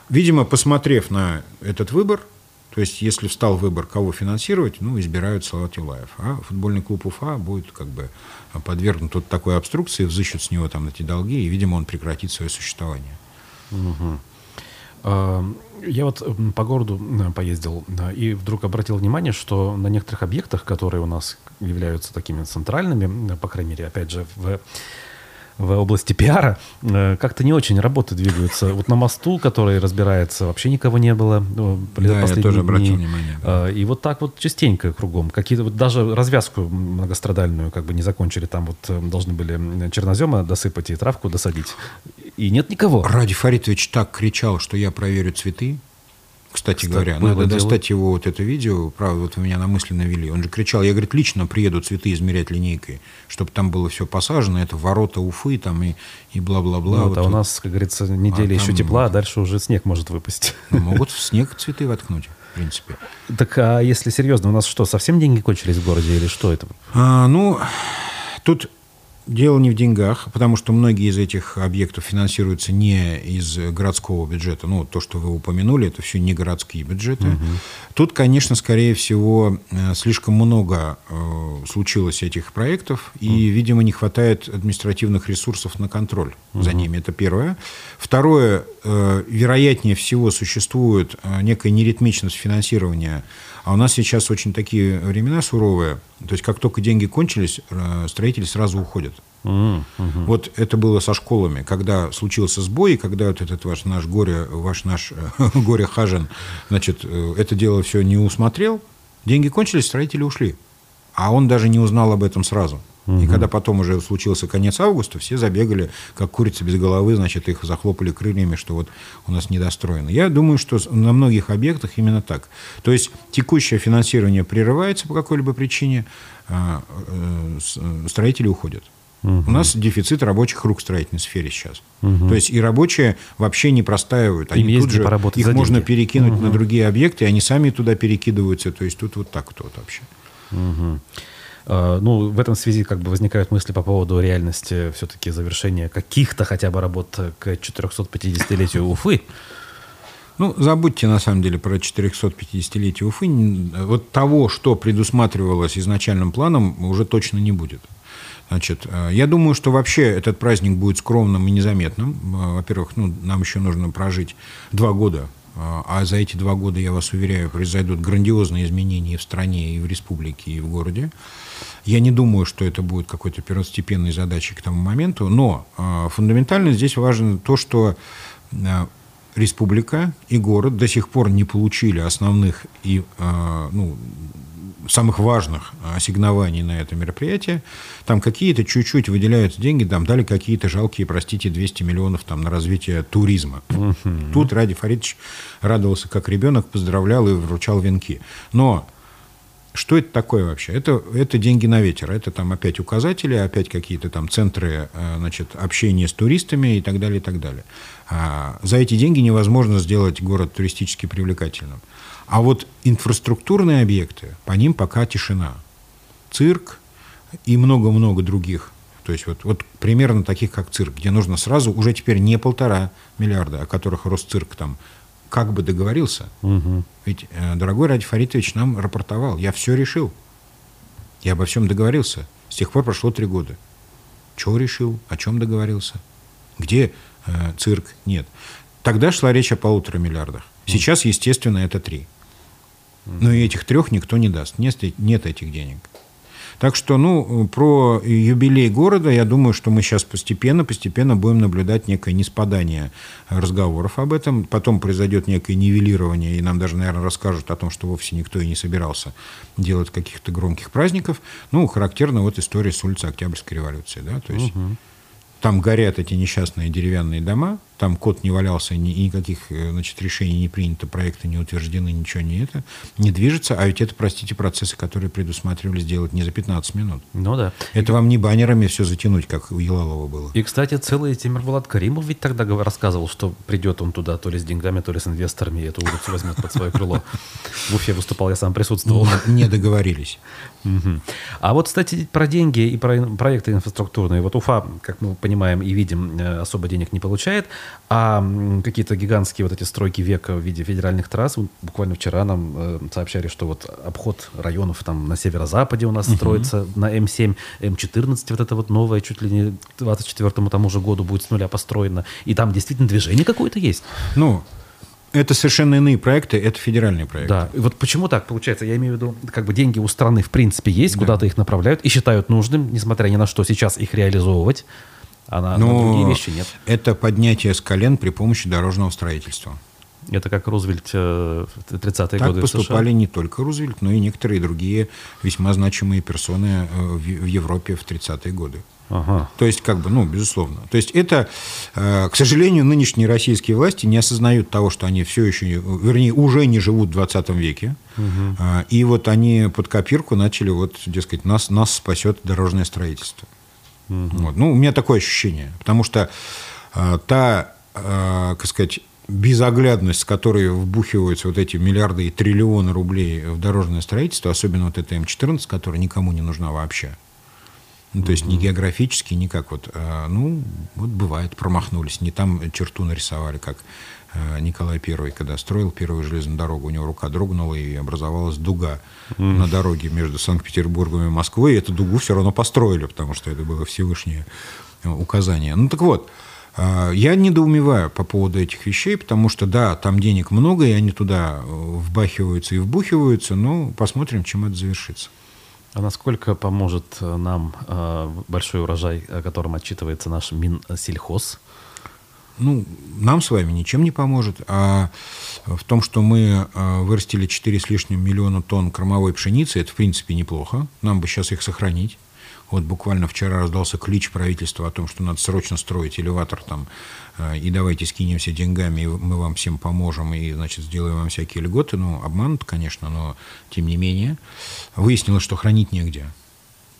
Видимо, посмотрев на этот выбор, то есть если встал выбор, кого финансировать, ну, избирают Салават Юлаев. А футбольный клуб Уфа будет как бы подвергнут вот такой обструкции, взыщут с него там эти долги, и, видимо, он прекратит свое существование. Угу. Я вот по городу поездил и вдруг обратил внимание, что на некоторых объектах, которые у нас являются такими центральными, по крайней мере, опять же, в, в области пиара, как-то не очень работы двигаются. Вот на мосту, который разбирается, вообще никого не было. Да, я тоже обратил дни. внимание. Да. И вот так вот частенько кругом. Какие-то вот даже развязку многострадальную как бы не закончили. Там вот должны были чернозема досыпать и травку досадить. И нет никого. Радий Фаритович так кричал, что я проверю цветы. Кстати, Кстати говоря, надо дело. достать его, вот это видео. Правда, вот вы меня на мысли навели. Он же кричал, я, говорит, лично приеду цветы измерять линейкой, чтобы там было все посажено. Это ворота Уфы там и, и бла-бла-бла. Вот, вот, а у нас, как говорится, неделя а еще там... тепла, а дальше уже снег может выпасть. Ну, могут в снег цветы воткнуть. В принципе. Так, а если серьезно, у нас что, совсем деньги кончились в городе или что это? А, ну, тут... Дело не в деньгах, потому что многие из этих объектов финансируются не из городского бюджета. Ну, то, что вы упомянули, это все не городские бюджеты. Угу. Тут, конечно, скорее всего, слишком много случилось этих проектов, и, угу. видимо, не хватает административных ресурсов на контроль угу. за ними. Это первое. Второе, вероятнее всего, существует некая неритмичность финансирования. А у нас сейчас очень такие времена суровые. То есть, как только деньги кончились, строители сразу уходят. Mm-hmm. Вот это было со школами, когда случился сбой, и когда вот этот ваш наш горе, ваш наш горе-хажин, значит, это дело все не усмотрел, деньги кончились, строители ушли. А он даже не узнал об этом сразу. Mm-hmm. И когда потом уже случился конец августа, все забегали, как курицы без головы, значит, их захлопали крыльями, что вот у нас недостроено. Я думаю, что на многих объектах именно так. То есть текущее финансирование прерывается по какой-либо причине, строители уходят. Uh-huh. У нас дефицит рабочих рук в строительной сфере сейчас. Uh-huh. То есть и рабочие вообще не простаивают. Они Им тут же, их можно деньги. перекинуть uh-huh. на другие объекты, и они сами туда перекидываются. То есть тут вот так вот вообще. Uh-huh. Ну, в этом связи как бы возникают мысли по поводу реальности все-таки завершения каких-то хотя бы работ к четырехсотпятидесятилетию Уфы. Ну, забудьте, на самом деле, про четырехсотпятидесятилетие Уфы. Вот того, что предусматривалось изначальным планом, уже точно не будет. Значит, я думаю, что вообще этот праздник будет скромным и незаметным. Во-первых, ну, нам еще нужно прожить два года, а за эти два года, я вас уверяю, произойдут грандиозные изменения и в стране, и в республике, и в городе. Я не думаю, что это будет какой-то первостепенной задачей к тому моменту, но фундаментально здесь важно то, что республика и город до сих пор не получили основных и, ну, самых важных ассигнований на это мероприятие. Там какие-то чуть-чуть выделяются деньги, там дали какие-то жалкие, простите, двести миллионов там на развитие туризма. Uh-huh. Тут Радий Фаридович радовался как ребенок, поздравлял и вручал венки. Но что это такое вообще? Это, это деньги на ветер. Это там опять указатели, опять какие-то там центры, значит, общения с туристами и так далее, и так далее. За эти деньги невозможно сделать город туристически привлекательным. А вот инфраструктурные объекты, по ним пока тишина. Цирк и много-много других. То есть вот, вот примерно таких, как цирк, где нужно сразу уже теперь не полтора миллиарда, о которых Росцирк там как бы договорился. Угу. Ведь, дорогой Радий Фаридович нам рапортовал. Я все решил. Я обо всем договорился. С тех пор прошло три года. Чего решил? О чем договорился? Где э, цирк? Нет. Тогда шла речь о полутора миллиардах. Сейчас, естественно, это три. Но и этих трех никто не даст. Нет, нет этих денег. Так что, ну, про юбилей города, я думаю, что мы сейчас постепенно, постепенно будем наблюдать некое неспадание разговоров об этом. Потом произойдет некое нивелирование, и нам даже, наверное, расскажут о том, что вовсе никто и не собирался делать каких-то громких праздников. Ну, характерна вот история с улицы Октябрьской революции, да, то есть... Угу. Там горят эти несчастные деревянные дома, там кот не валялся, ни, никаких, значит, решений не принято, проекты не утверждены, ничего не это, не движется. А ведь это, простите, процессы, которые предусматривались делать не за пятнадцать минут. Ну да. Это и... вам не баннерами все затянуть, как у Елалова было. И, кстати, целый Тимерболат Каримов ведь тогда рассказывал, что придет он туда то ли с деньгами, то ли с инвесторами, и эту улицу возьмет под свое крыло. В Уфе выступал, я сам присутствовал. Не договорились. А вот, кстати, про деньги и про проекты инфраструктурные. Вот Уфа, как мы понимаем и видим, особо денег не получает, а какие-то гигантские вот эти стройки века в виде федеральных трасс, буквально вчера нам сообщали, что вот обход районов там на северо-западе у нас угу. строится на эм семь, эм четырнадцать, вот это вот новое, чуть ли не к двадцать четвёртому тому же году будет с нуля построено, и там действительно движение какое-то есть. Ну, это совершенно иные проекты, это федеральные проекты. Да, и вот почему так получается? Я имею в виду, как бы деньги у страны в принципе есть, да. Куда-то их направляют и считают нужным, несмотря ни на что, сейчас их реализовывать. А на, на другие вещи нет. Это поднятие с колен при помощи дорожного строительства. Это как Рузвельт в тридцатые годы. Так поступали не только Рузвельт, но и некоторые другие весьма значимые персоны в Европе в тридцатые годы. Ага. То есть, как бы, ну, безусловно. То есть, это, к сожалению, нынешние российские власти не осознают того, что они все еще, вернее, уже не живут в двадцатом веке. Угу. И вот они под копирку начали, вот, дескать, нас, нас спасет дорожное строительство. Uh-huh. Вот. Ну, у меня такое ощущение, потому что э, та, э, как сказать, безоглядность, с которой вбухиваются вот эти миллиарды и триллионы рублей в дорожное строительство, особенно вот эта эм четырнадцать, которая никому не нужна вообще, ну, то uh-huh. есть не географически, не как вот, э, ну, вот бывает, промахнулись, не там черту нарисовали, как э, Николай Первый, когда строил первую железную дорогу, у него рука дрогнула и образовалась дуга. На дороге между Санкт-Петербургом и Москвой, и эту дугу все равно построили, потому что это было Всевышнее указание. Ну, так вот, я недоумеваю по поводу этих вещей, потому что, да, там денег много, и они туда вбахиваются и вбухиваются, но посмотрим, чем это завершится. А насколько поможет нам большой урожай, о котором отчитывается наш Минсельхоз? Ну, нам с вами ничем не поможет, а в том, что мы вырастили четыре с лишним миллиона тонн кормовой пшеницы, это, в принципе, неплохо, нам бы сейчас их сохранить. Вот буквально вчера раздался клич правительства о том, что надо срочно строить элеватор там, и давайте скинемся деньгами, и мы вам всем поможем, и, значит, сделаем вам всякие льготы, ну, обманут, конечно, но тем не менее. Выяснилось, что хранить негде.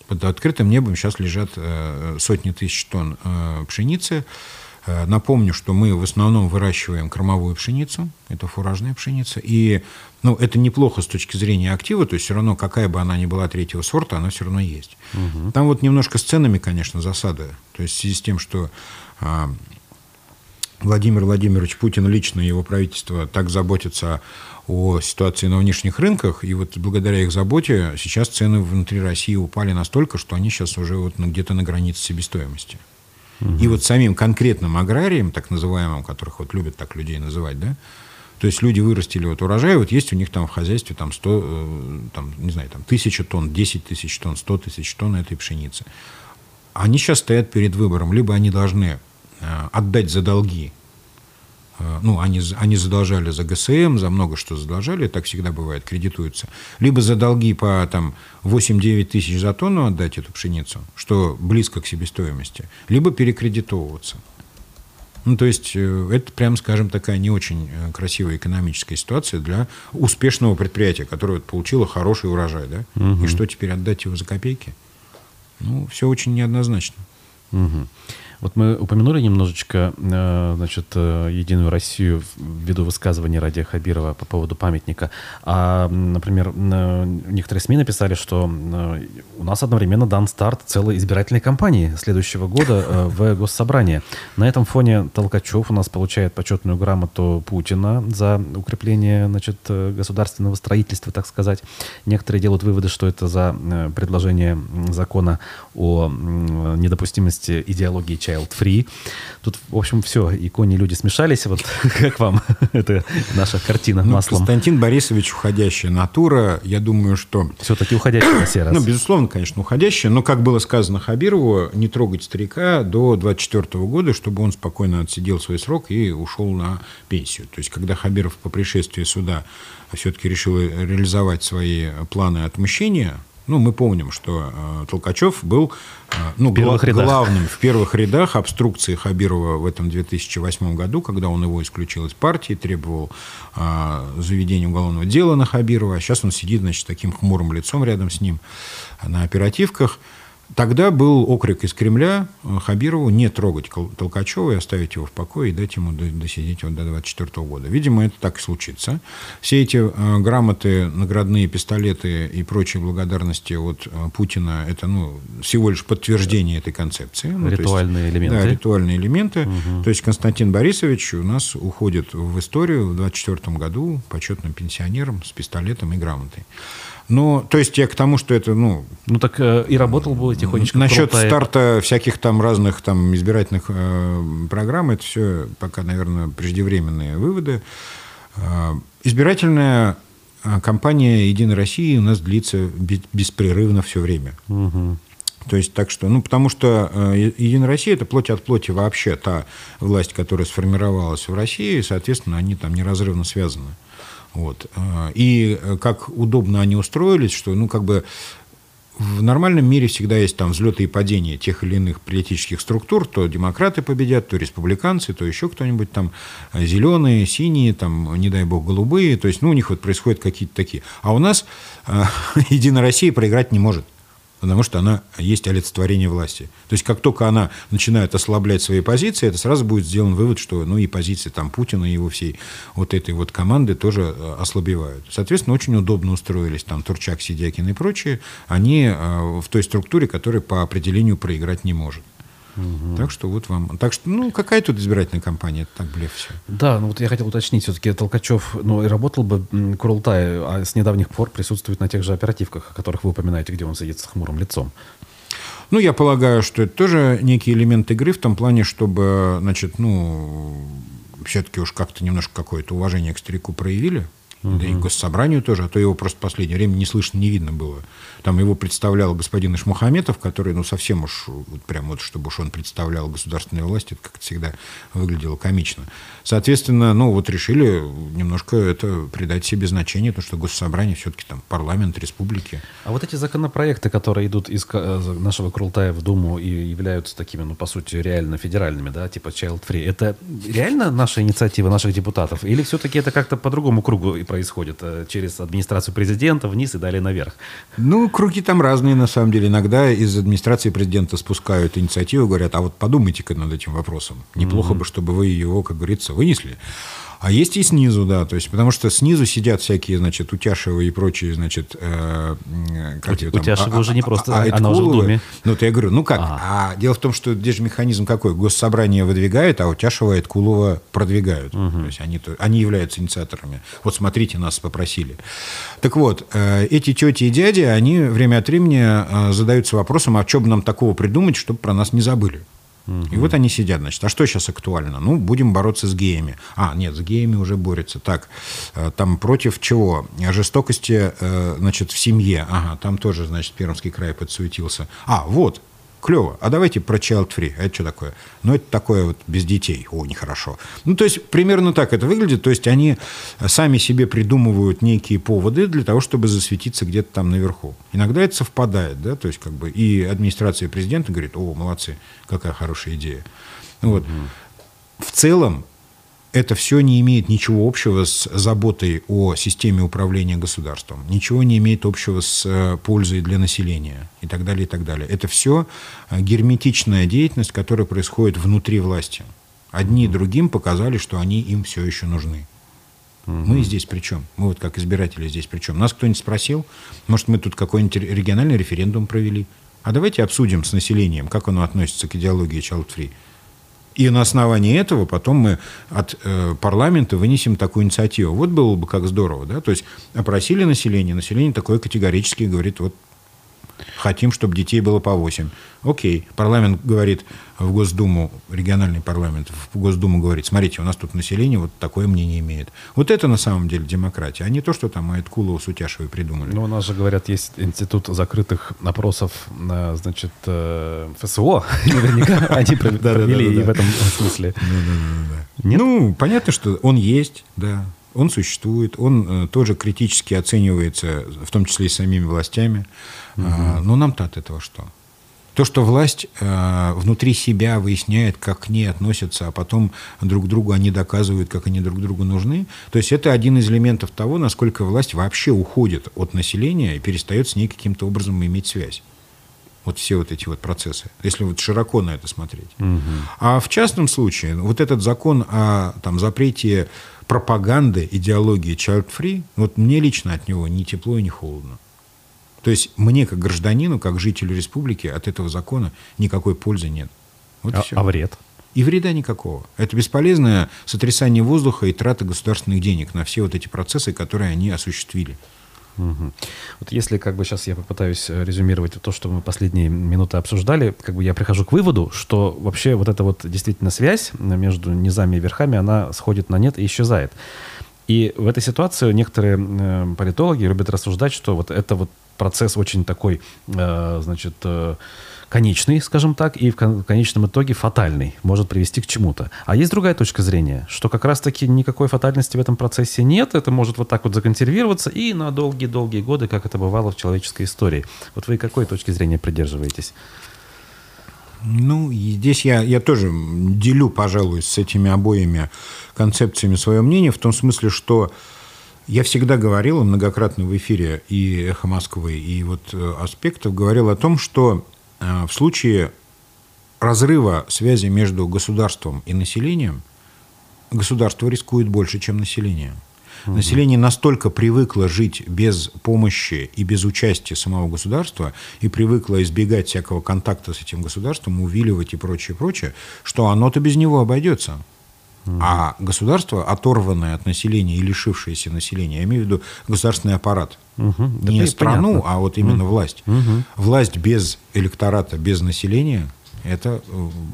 Под открытым небом сейчас лежат сотни тысяч тонн пшеницы. Напомню, что мы в основном выращиваем кормовую пшеницу, это фуражная пшеница, и, ну, это неплохо с точки зрения актива, то есть все равно какая бы она ни была третьего сорта, она все равно есть. Угу. Там вот немножко с ценами, конечно, засада, то есть в связи с тем, что а, Владимир Владимирович Путин лично и его правительство так заботятся о ситуации на внешних рынках, и вот благодаря их заботе сейчас цены внутри России упали настолько, что они сейчас уже вот где-то на границе себестоимости. Угу. И вот самим конкретным аграриям, так называемым, которых вот любят так людей называть, да, то есть люди вырастили вот урожай, вот есть у них там в хозяйстве там сто, там, не знаю, там тысяча тонн, десять тысяч тонн, сто тысяч тонн этой пшеницы. Они сейчас стоят перед выбором, либо они должны отдать за долги. Ну, они, они задолжали за ГСМ, за много что задолжали, так всегда бывает, кредитуются. Либо за долги по там, восемь-девять тысяч за тонну отдать эту пшеницу, что близко к себестоимости, либо перекредитовываться. Ну, то есть, это, прямо скажем, такая не очень красивая экономическая ситуация для успешного предприятия, которое получило хороший урожай. Да? Угу. И что теперь, отдать его за копейки? Ну, все очень неоднозначно. Угу. Вот мы упомянули немножечко, значит, Единую Россию ввиду высказывания Радия Хабирова по поводу памятника. А, например, некоторые СМИ написали, что у нас одновременно дан старт целой избирательной кампании следующего года в Госсобрание. На этом фоне Толкачев у нас получает почетную грамоту Путина за укрепление, значит, государственного строительства, так сказать. Некоторые делают выводы, что это за предложение закона о недопустимости идеологии чайлд фри. Тут, в общем, все, и кони, и люди смешались. Вот как вам эта наша картина ну, маслом? Константин Борисович уходящая натура. Я думаю, что... Все-таки уходящая на сей раз. Ну, безусловно, конечно, уходящая. Но, как было сказано Хабирову, не трогать старика до двадцать четвёртого года, чтобы он спокойно отсидел свой срок и ушел на пенсию. То есть, когда Хабиров по пришествии суда все-таки решил реализовать свои планы отмщения, ну, мы помним, что э, Толкачев был э, ну, в гла- главным в первых рядах обструкции Хабирова в этом две тысячи восьмом году, когда он его исключил из партии, требовал э, заведения уголовного дела на Хабирова. А сейчас он сидит, значит, таким хмурым лицом рядом с ним на оперативках. Тогда был окрик из Кремля Хабирову не трогать Толкачева и оставить его в покое и дать ему досидеть вот до двадцать четвёртого года. Видимо, это так и случится. Все эти э, грамоты, наградные пистолеты и прочие благодарности от э, Путина – это ну, всего лишь подтверждение этой концепции. Ну, ритуальные то есть, элементы. Да, ритуальные элементы. Угу. То есть Константин Борисович у нас уходит в историю в двадцать четвёртом году почетным пенсионером с пистолетом и грамотой. Ну, то есть я к тому, что это, ну... Ну, так э, и работал бы тихонечко. Насчет крутая. старта всяких там разных там, избирательных э, программ, это все пока, наверное, преждевременные выводы. Э, избирательная кампания «Единой России» у нас длится беспрерывно все время. Угу. То есть, так что, ну, потому что э, «Единая Россия» — это плоть от плоти вообще та власть, которая сформировалась в России, и, соответственно, они там неразрывно связаны. Вот. И как удобно они устроились, что ну, как бы в нормальном мире всегда есть там взлеты и падения тех или иных политических структур, то демократы победят, то республиканцы, то еще кто-нибудь там зеленые, синие, там, не дай бог, голубые. То есть ну, у них вот происходят какие-то такие. А у нас «Единая Россия» проиграть не может, потому что она есть олицетворение власти. То есть, как только она начинает ослаблять свои позиции, это сразу будет сделан вывод, что ну, и позиции там, Путина и его всей вот этой вот команды тоже ослабевают. Соответственно, очень удобно устроились там Турчак, Сидякин и прочие. Они э, в той структуре, которая по определению проиграть не может. Угу. Так что вот вам. Так что, ну, какая тут избирательная кампания? Это так блеф все. Да, ну вот я хотел уточнить, все-таки Толкачев, ну, и работал бы Курултай, а с недавних пор присутствует на тех же оперативках, о которых вы упоминаете, где он сидит с хмурым лицом. Ну, я полагаю, что это тоже некий элемент игры в том плане, чтобы, значит, ну, все-таки уж как-то немножко какое-то уважение к старику проявили. Да и к Госсобранию тоже, а то его просто в последнее время не слышно, не видно было. Там его представлял господин Ишмухаметов, который, ну, совсем уж, вот прям вот, чтобы уж он представлял государственную власть, это как-то всегда выглядело комично. Соответственно, ну, вот решили немножко это придать себе значение, потому что Госсобрание все-таки там парламент республики. А вот эти законопроекты, которые идут из нашего Курултая в Думу и являются такими, ну, по сути, реально федеральными, да, типа Child Free, это реально наша инициатива наших депутатов? Или все-таки это как-то по другому кругу происходит, через администрацию президента вниз и далее наверх? Ну, круги там разные, на самом деле. Иногда из администрации президента спускают инициативу, говорят, а вот подумайте-ка над этим вопросом. Неплохо mm-hmm. бы, чтобы вы его, как говорится, вынесли. А есть и снизу, да, то есть, потому что снизу сидят всякие, значит, Утяшева и прочие, значит, э, как ее там... Утяшева а, уже не а, просто, а, а она уже в Думе. Ну, то я говорю, ну как, а. а дело в том, что здесь же механизм какой, Госсобрание выдвигает, а Утяшева и Эткулова продвигают, угу. то есть они, они являются инициаторами. Вот смотрите, нас попросили. Так вот, э, эти тети и дяди, они время от времени э, задаются вопросом, а что бы нам такого придумать, чтобы про нас не забыли. И вот они сидят, значит, а что сейчас актуально? Ну, будем бороться с геями. А, нет, с геями уже борются. Так, там против чего? Жестокости, значит, в семье. Ага, там тоже, значит, Пермский край подсуетился. А, вот, клево. А давайте про child free. Это что такое? Ну, это такое вот без детей. О, нехорошо. Ну, то есть, примерно так это выглядит. То есть, они сами себе придумывают некие поводы для того, чтобы засветиться где-то там наверху. Иногда это совпадает, да, то есть, как бы, и администрация президента говорит, о, молодцы, какая хорошая идея. Вот. Mm-hmm. В целом, это все не имеет ничего общего с заботой о системе управления государством. Ничего не имеет общего с пользой для населения и так далее, и так далее. Это все герметичная деятельность, которая происходит внутри власти. Одни другим показали, что они им все еще нужны. Мы здесь при чем? Мы вот как избиратели здесь при чем? Нас кто-нибудь спросил, может, мы тут какой-нибудь региональный референдум провели? А давайте обсудим с населением, как оно относится к идеологии child free. И на основании этого потом мы от э, парламента вынесем такую инициативу. Вот было бы как здорово, да? То есть опросили население, население такое категорически говорит, вот хотим, чтобы детей было по восемь. Окей. Парламент говорит в Госдуму, региональный парламент в Госдуму говорит, смотрите, у нас тут население вот такое мнение имеет. Вот это на самом деле демократия, а не то, что там Эткулова с Утяшевой придумали. Ну, у нас же, говорят, есть институт закрытых опросов, значит, ФСО. Наверняка они провели и в этом смысле. Ну, понятно, что он есть, да. Он существует, он тоже критически оценивается, в том числе и самими властями. Угу. Но нам-то от этого что? То, что власть внутри себя выясняет, как к ней относятся, а потом друг другу они доказывают, как они друг другу нужны. То есть это один из элементов того, насколько власть вообще уходит от населения и перестает с ней каким-то образом иметь связь. Вот все вот эти вот процессы, если вот широко на это смотреть. Угу. А в частном случае, вот этот закон о там, запрете пропаганды, идеологии child-free, вот мне лично от него ни тепло и ни холодно. То есть мне, как гражданину, как жителю республики, от этого закона никакой пользы нет. Вот а, а вред? И вреда никакого. Это бесполезное сотрясание воздуха и трата государственных денег на все вот эти процессы, которые они осуществили. Угу. Вот если как бы сейчас я попытаюсь резюмировать то, что мы последние минуты обсуждали, как бы я прихожу к выводу, что вообще вот эта вот действительно связь между низами и верхами, она сходит на нет и исчезает. И в этой ситуации некоторые политологи любят рассуждать, что вот это вот процесс очень такой, значит, конечный, скажем так, и в конечном итоге фатальный, может привести к чему-то. А есть другая точка зрения, что как раз-таки никакой фатальности в этом процессе нет, это может вот так вот законсервироваться и на долгие-долгие годы, как это бывало в человеческой истории. Вот вы какой точки зрения придерживаетесь? Ну, здесь я, я тоже делю, пожалуй, с этими обоими концепциями свое мнение, в том смысле, что я всегда говорил, многократно в эфире и «Эхо Москвы», и вот «Аспектов» говорил о том, что в случае разрыва связи между государством и населением, государство рискует больше, чем население. Угу. Население настолько привыкло жить без помощи и без участия самого государства, и привыкло избегать всякого контакта с этим государством, увиливать и прочее, прочее, что оно-то без него обойдется. А государство, оторванное от населения и лишившееся населения, я имею в виду государственный аппарат, угу, не да, страну, понятно. А вот именно угу. власть. Угу. Власть без электората, без населения – это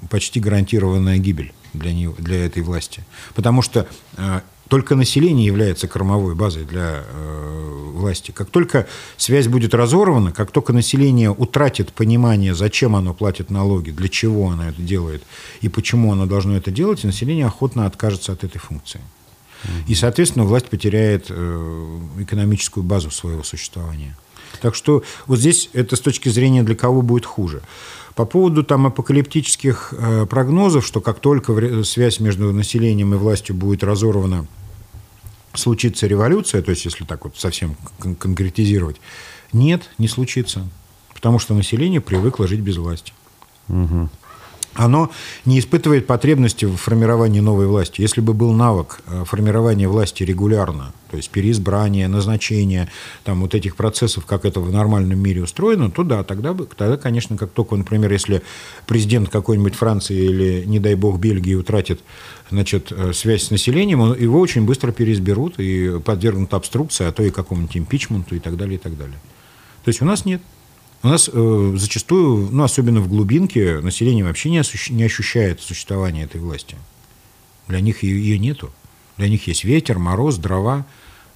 почти гарантированная гибель для, нее, для этой власти. Потому что э, только население является кормовой базой для э, власти. Как только связь будет разорвана, как только население утратит понимание, зачем оно платит налоги, для чего оно это делает и почему оно должно это делать, население охотно откажется от этой функции. Mm-hmm. И, соответственно, власть потеряет э, экономическую базу своего существования. Так что вот здесь это с точки зрения для кого будет хуже. По поводу там, апокалиптических э, прогнозов, что как только связь между населением и властью будет разорвана, случится революция, то есть если так вот совсем кон- конкретизировать, нет, не случится, потому что население привыкло жить без власти. Угу. оно не испытывает потребности в формировании новой власти. Если бы был навык формирования власти регулярно, то есть переизбрание, назначение, там, вот этих процессов, как это в нормальном мире устроено, то да, тогда, бы, тогда, конечно, как только, например, если президент какой-нибудь Франции или, не дай бог, Бельгии утратит, значит, связь с населением, он, его очень быстро переизберут и подвергнут обструкции, а то и какому-нибудь импичменту и так далее, и так далее. То есть у нас нет. У нас э, зачастую, ну, особенно в глубинке, население вообще не, осу- не ощущает существования этой власти. Для них ее, ее нету. Для них есть ветер, мороз, дрова,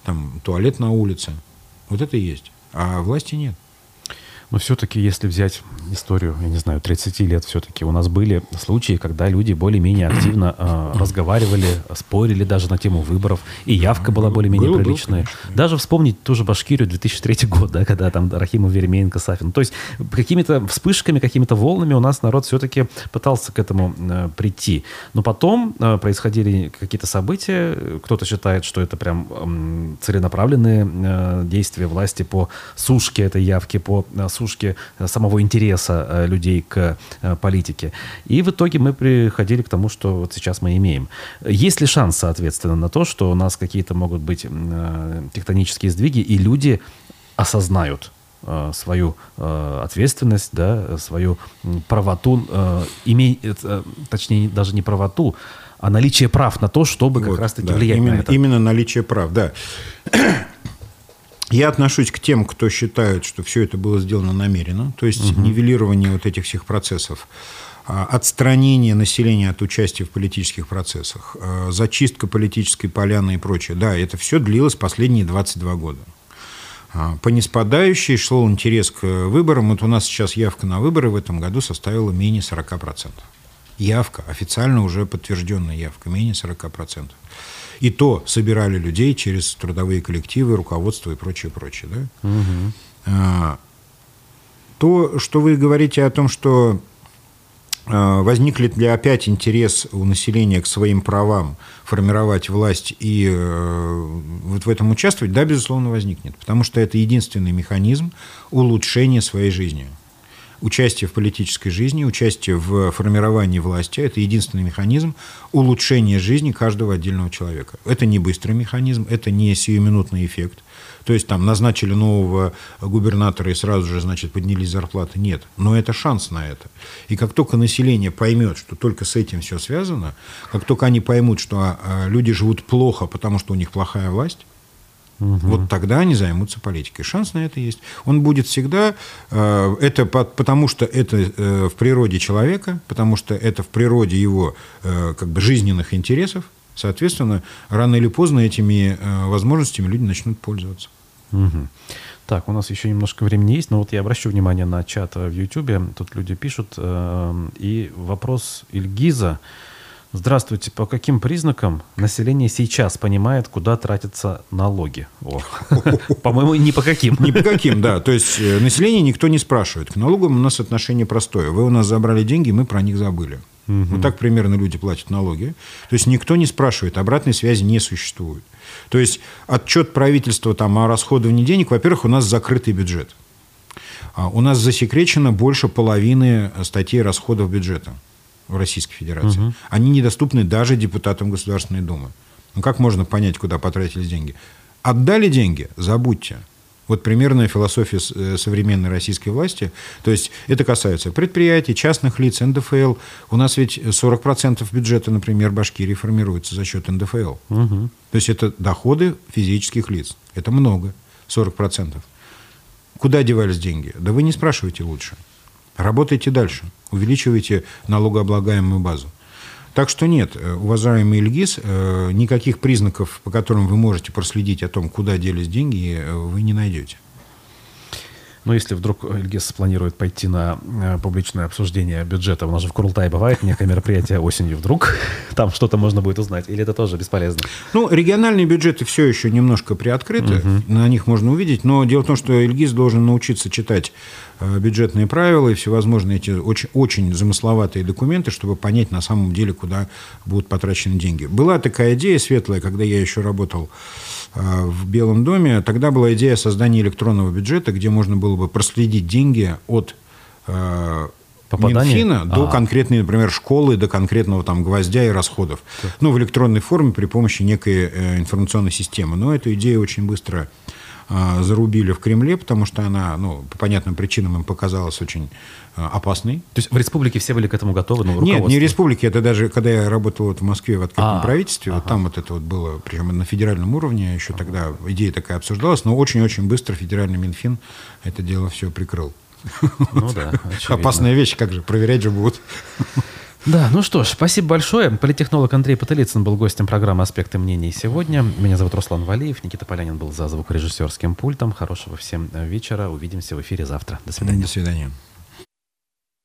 там, туалет на улице. Вот это и есть. А власти нет. Но все-таки, если взять историю, я не знаю, тридцать лет, все-таки у нас были случаи, когда люди более-менее активно э, разговаривали, спорили даже на тему выборов, и явка была более-менее был, приличная. Был, даже вспомнить ту же Башкирию две тысячи третий год, да, когда там Рахимов, Веремеенко, Сафин. То есть какими-то вспышками, какими-то волнами у нас народ все-таки пытался к этому э, прийти. Но потом э, происходили какие-то события, кто-то считает, что это прям э, целенаправленные э, действия власти по сушке этой явки, по э, сушки самого интереса людей к политике. И в итоге мы приходили к тому, что вот сейчас мы имеем. Есть ли шанс, соответственно, на то, что у нас какие-то могут быть тектонические сдвиги, и люди осознают свою ответственность, да, свою правоту, име... точнее, даже не правоту, а наличие прав на то, чтобы как вот, раз-таки да, влиять именно, на это. Именно наличие прав, да. Я отношусь к тем, кто считает, что все это было сделано намеренно, то есть угу. нивелирование вот этих всех процессов, отстранение населения от участия в политических процессах, зачистка политической поляны и прочее. Да, это все длилось последние двадцать два года. По неспадающей шел интерес к выборам. Вот у нас сейчас явка на выборы в этом году составила менее сорок процентов. Явка, официально уже подтвержденная явка, менее сорок процентов. И то собирали людей через трудовые коллективы, руководство и прочее, прочее. Да? Угу. А, то, что вы говорите о том, что а, возник ли опять интерес у населения к своим правам формировать власть и а, вот в этом участвовать, да, безусловно, возникнет. Потому что это единственный механизм улучшения своей жизни. Участие в политической жизни, участие в формировании власти – это единственный механизм улучшения жизни каждого отдельного человека. Это не быстрый механизм, это не сиюминутный эффект. То есть там назначили нового губернатора и сразу же, значит, поднялись зарплаты. Нет. Но это шанс на это. И как только население поймет, что только с этим все связано, как только они поймут, что люди живут плохо, потому что у них плохая власть, Угу. вот тогда они займутся политикой. Шанс на это есть. Он будет всегда. Это потому, что это в природе человека, потому что это в природе его как бы жизненных интересов. Соответственно, рано или поздно этими возможностями люди начнут пользоваться. Угу. Так, у нас еще немножко времени есть, но вот я обращу внимание на чат в YouTube. Тут люди пишут. И вопрос Ильгиза. Здравствуйте. По каким признакам население сейчас понимает, куда тратятся налоги? По-моему, ни по каким. Ни по каким, да. То есть население никто не спрашивает. К налогам у нас отношение простое. Вы у нас забрали деньги, мы про них забыли. Вот так примерно люди платят налоги. То есть никто не спрашивает, обратной связи не существует. То есть отчет правительства там, о расходовании денег, во-первых, у нас закрытый бюджет. У нас засекречено больше половины статей расходов бюджета в Российской Федерации. Угу. Они недоступны даже депутатам Государственной Думы. Ну, как можно понять, куда потратились деньги? Отдали деньги? Забудьте. Вот примерная философия современной российской власти. То есть это касается предприятий, частных лиц, эн дэ эф эл. У нас ведь сорок процентов бюджета, например, Башкирии формируется за счет эн дэ эф эл. Угу. То есть это доходы физических лиц. Это много. сорок процентов. Куда девались деньги? Да вы не спрашивайте лучше. Работайте дальше, увеличивайте налогооблагаемую базу. Так что нет, уважаемый Ильгиз, никаких признаков, по которым вы можете проследить о том, куда делись деньги, вы не найдете. Но если вдруг Ильгиз планирует пойти на публичное обсуждение бюджета, у нас же в Курултае бывает некое мероприятие осенью вдруг, там что-то можно будет узнать, или это тоже бесполезно? Ну, региональные бюджеты все еще немножко приоткрыты, угу. на них можно увидеть, но дело в том, что Ильгиз должен научиться читать бюджетные правила и всевозможные эти очень, очень замысловатые документы, чтобы понять на самом деле, куда будут потрачены деньги. Была такая идея светлая, когда я еще работал в Белом доме, тогда была идея создания электронного бюджета, где можно было бы проследить деньги от э, попадание Минфина а. до конкретной, например, школы, до конкретного там гвоздя и расходов. Так. Ну, в электронной форме при помощи некой э, информационной системы. Но эту идею очень быстро э, зарубили в Кремле, потому что она, ну, по понятным причинам им показалась очень э, опасной. То есть в республике все были к этому готовы? Но Нет, не в республике. Это даже, когда я работал вот в Москве в открытом а, правительстве, ага. вот там вот это вот было, причем на федеральном уровне, еще ага. тогда идея такая обсуждалась, но очень-очень быстро федеральный Минфин это дело все прикрыл. Ну да, опасная вещь, как же, проверять же будут. Да, ну что ж, спасибо большое. Политтехнолог Андрей Потылицын был гостем программы «Аспекты мнений» сегодня. Меня зовут Руслан Валиев, Никита Полянин был за звукорежиссерским пультом. Хорошего всем вечера, увидимся в эфире завтра. До свидания. До свидания.